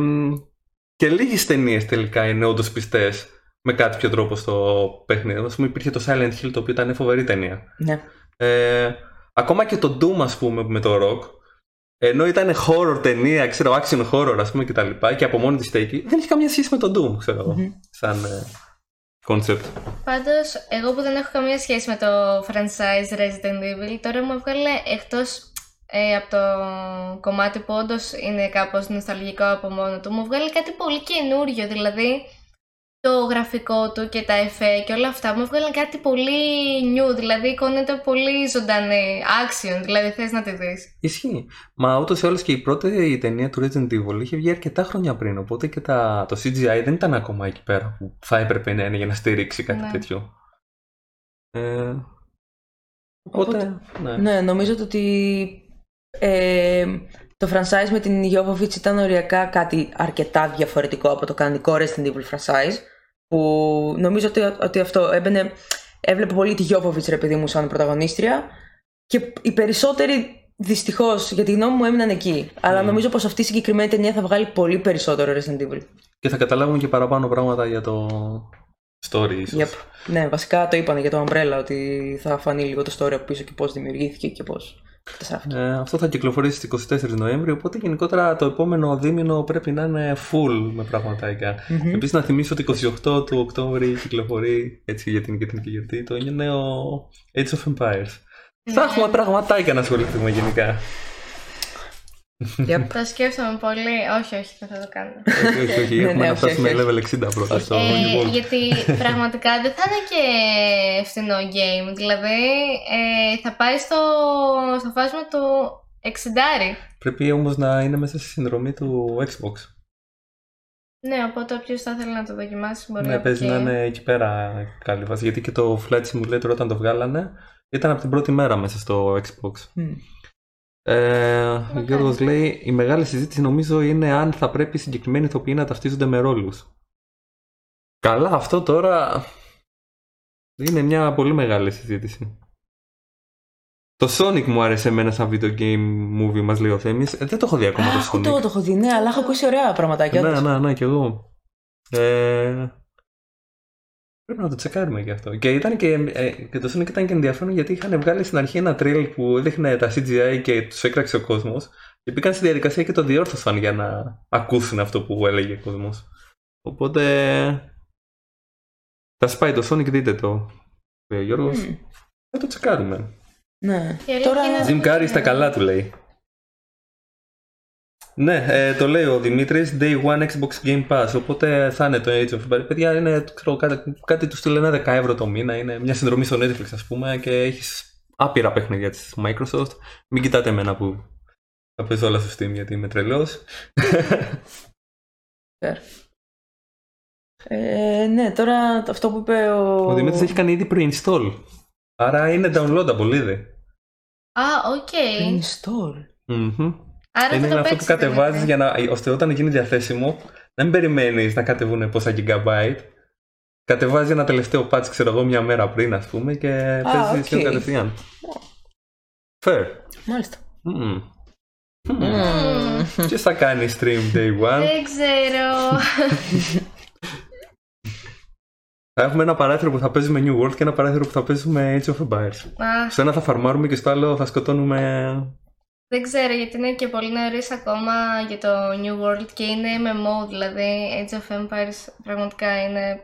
και λίγες ταινίες τελικά είναι όντως πιστές με κάποιο τρόπο στο παιχνίδι. Ας πούμε, υπήρχε το Silent Hill, το οποίο ήταν φοβερή ταινία. Ναι. Ε, ακόμα και το Doom, ας πούμε, με το Rock, ενώ ήταν horror ταινία, ξέρω, action horror, ας πούμε, και τα λοιπά, και από μόνη της στέκει, δεν έχει καμία σχέση με το Doom, ξέρω εγώ, mm-hmm. σαν concept. Πάντως, εγώ που δεν έχω καμία σχέση με το franchise Resident Evil, τώρα μου έβγαλε εκτός ε, από το κομμάτι που όντως είναι κάπως νοσταλγικό από μόνο του, μου βγάλει κάτι πολύ καινούριο, δηλαδή το γραφικό του και τα εφέ και όλα αυτά μου έβγαλαν κάτι πολύ new, δηλαδή η εικόνα ήταν πολύ ζωντανή, action, δηλαδή θες να τη δεις. Ισχύει. Μα ούτως ή άλλως και η πρώτη η ταινία του Resident Evil είχε βγει αρκετά χρόνια πριν, οπότε και τα... το σι τζι άι δεν ήταν ακόμα εκεί πέρα που θα έπρεπε να είναι για να στηρίξει κάτι ναι. τέτοιο. Ε... Οπότε, οπότε ναι. ναι, νομίζω ότι ε... το franchise με την Jovovich ήταν οριακά κάτι αρκετά διαφορετικό από το κανονικό Resident Evil franchise, που νομίζω ότι, ότι αυτό έμπαινε, έβλεπε πολύ τη Jovovich, ρε παιδί μου, σαν πρωταγωνίστρια, και οι περισσότεροι δυστυχώς για τη γνώμη μου έμειναν εκεί. Mm. Αλλά νομίζω πως αυτή η συγκεκριμένη ταινία θα βγάλει πολύ περισσότερο Resident Evil. Και θα καταλάβουν και παραπάνω πράγματα για το story, ίσως. Yep. Ναι, βασικά το είπανε για το Umbrella, ότι θα φανεί λίγο το story από πίσω και πώς δημιουργήθηκε και πώς. Ε, αυτό θα κυκλοφορήσει στις εικοστή τέταρτη Νοεμβρίου, οπότε γενικότερα το επόμενο δίμηνο πρέπει να είναι full με πραγματάκια. Mm-hmm. Επίσης να θυμίσω ότι εικοστή όγδοη του Οκτώβρη κυκλοφορεί, έτσι για την κεντρική γιορτή, το νέο Age of Empires. Mm-hmm. Θα έχουμε πραγματάκια να ασχοληθούμε γενικά. Yep. Το σκέφτομαι πολύ. Όχι, όχι, δεν θα το κάνω. Όχι, όχι, όχι. Έχουμε ναι, ναι, να φτάσουμε level εξήντα πρώτα. Στο ε, γιατί πραγματικά δεν θα είναι και φθηνό game. Δηλαδή ε, θα πάει στο, στο φάσμα του εξήντα. Πρέπει όμως να είναι μέσα στη συνδρομή του Xbox. Ναι, οπότε όποιος θα θέλει να το δοκιμάσει μπορεί ναι, να παίζει. Ναι, παίζει να είναι εκεί πέρα καλή βάση. Γιατί και το Flight Simulator όταν το βγάλανε ήταν από την πρώτη μέρα μέσα στο Xbox. Mm. Ε, ο Γιώργος λέει: η μεγάλη συζήτηση νομίζω είναι αν θα πρέπει συγκεκριμένοι ηθοποιοί να ταυτίζονται με ρόλους. Καλά, αυτό τώρα είναι μια πολύ μεγάλη συζήτηση. Το Sonic μου άρεσε εμένα σαν video game movie, μας λέει ο Θέμης. Ε, δεν το έχω δει ακόμα το Sonic. Το, το έχω δει, ναι, αλλά έχω ακούσει ωραία πραγματάκια. Ναι, ναι, ναι, και εγώ. Ε... Πρέπει να το τσεκάρουμε και αυτό. Και, ήταν και, ε, και το Sonic ήταν και ενδιαφέρον γιατί είχαν βγάλει στην αρχή ένα τρίλ που έδειχνε τα σι τζι άι και τους έκραξε ο κόσμος. Και πήγαν στη διαδικασία και το διόρθωσαν για να ακούσουν αυτό που έλεγε ο κόσμος. Οπότε. Θα σπάει το Sonic, δείτε το. Ο Γιώργος. Mm. Θα το τσεκάρουμε. Ναι. Τώρα. Jim Carrey στα καλά του λέει. Ναι, ε, το λέει ο Δημήτρης, Day One Xbox Game Pass, οπότε θα είναι το Age of Empires. Παιδιά, είναι, ξέρω, κάτι, κάτι του στείλει ένα δέκα ευρώ το μήνα, είναι μια συνδρομή στο Netflix ας πούμε και έχεις άπειρα παιχνίδια της Microsoft. Μην κοιτάτε εμένα που θα παίζω όλα στο Steam γιατί είμαι τρελός. ε, ναι, τώρα αυτό που είπε ο... Ο Δημήτρης έχει κάνει ήδη pre-install, άρα είναι downloadable ήδη. Α, ah, οκ. Okay. Pre-install. Mm-hmm. Άρα είναι, είναι αυτό που κατεβάζεις για να, ώστε όταν γίνει διαθέσιμο να μην περιμένεις να κατεβούν πόσα gigabyte. Κατεβάζει ένα τελευταίο patch, ξέρω εγώ, μια μέρα πριν ας πούμε και παίζεις okay. κατευθείαν. Fair. Μάλιστα. Mm. Mm. Mm. Ποιος θα κάνει stream day one? Δεν ξέρω. Θα έχουμε ένα παράθυρο που θα παίζουμε New World και ένα παράθυρο που θα παίζουμε Age of Empires. Ah. Στο ένα θα φαρμάρουμε και στο άλλο θα σκοτώνουμε... Δεν ξέρω γιατί είναι και πολύ νωρίς ακόμα για το New World και είναι εμ εμ ο, δηλαδή Age of Empires πραγματικά είναι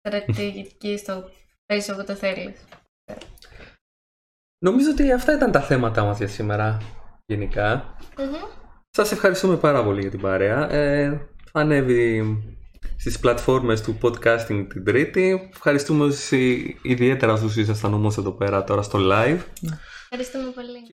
στρατηγική στο πέσιο που το θέλεις. Νομίζω ότι αυτά ήταν τα θέματα μας για σήμερα γενικά. Mm-hmm. Σας ευχαριστούμε πάρα πολύ για την παρέα. Ε, ανέβει στις πλατφόρμες του podcasting την Τρίτη. Ευχαριστούμε όσοι, ιδιαίτερα όσους ήσασταν όμως εδώ πέρα τώρα στο live. Ευχαριστούμε πολύ.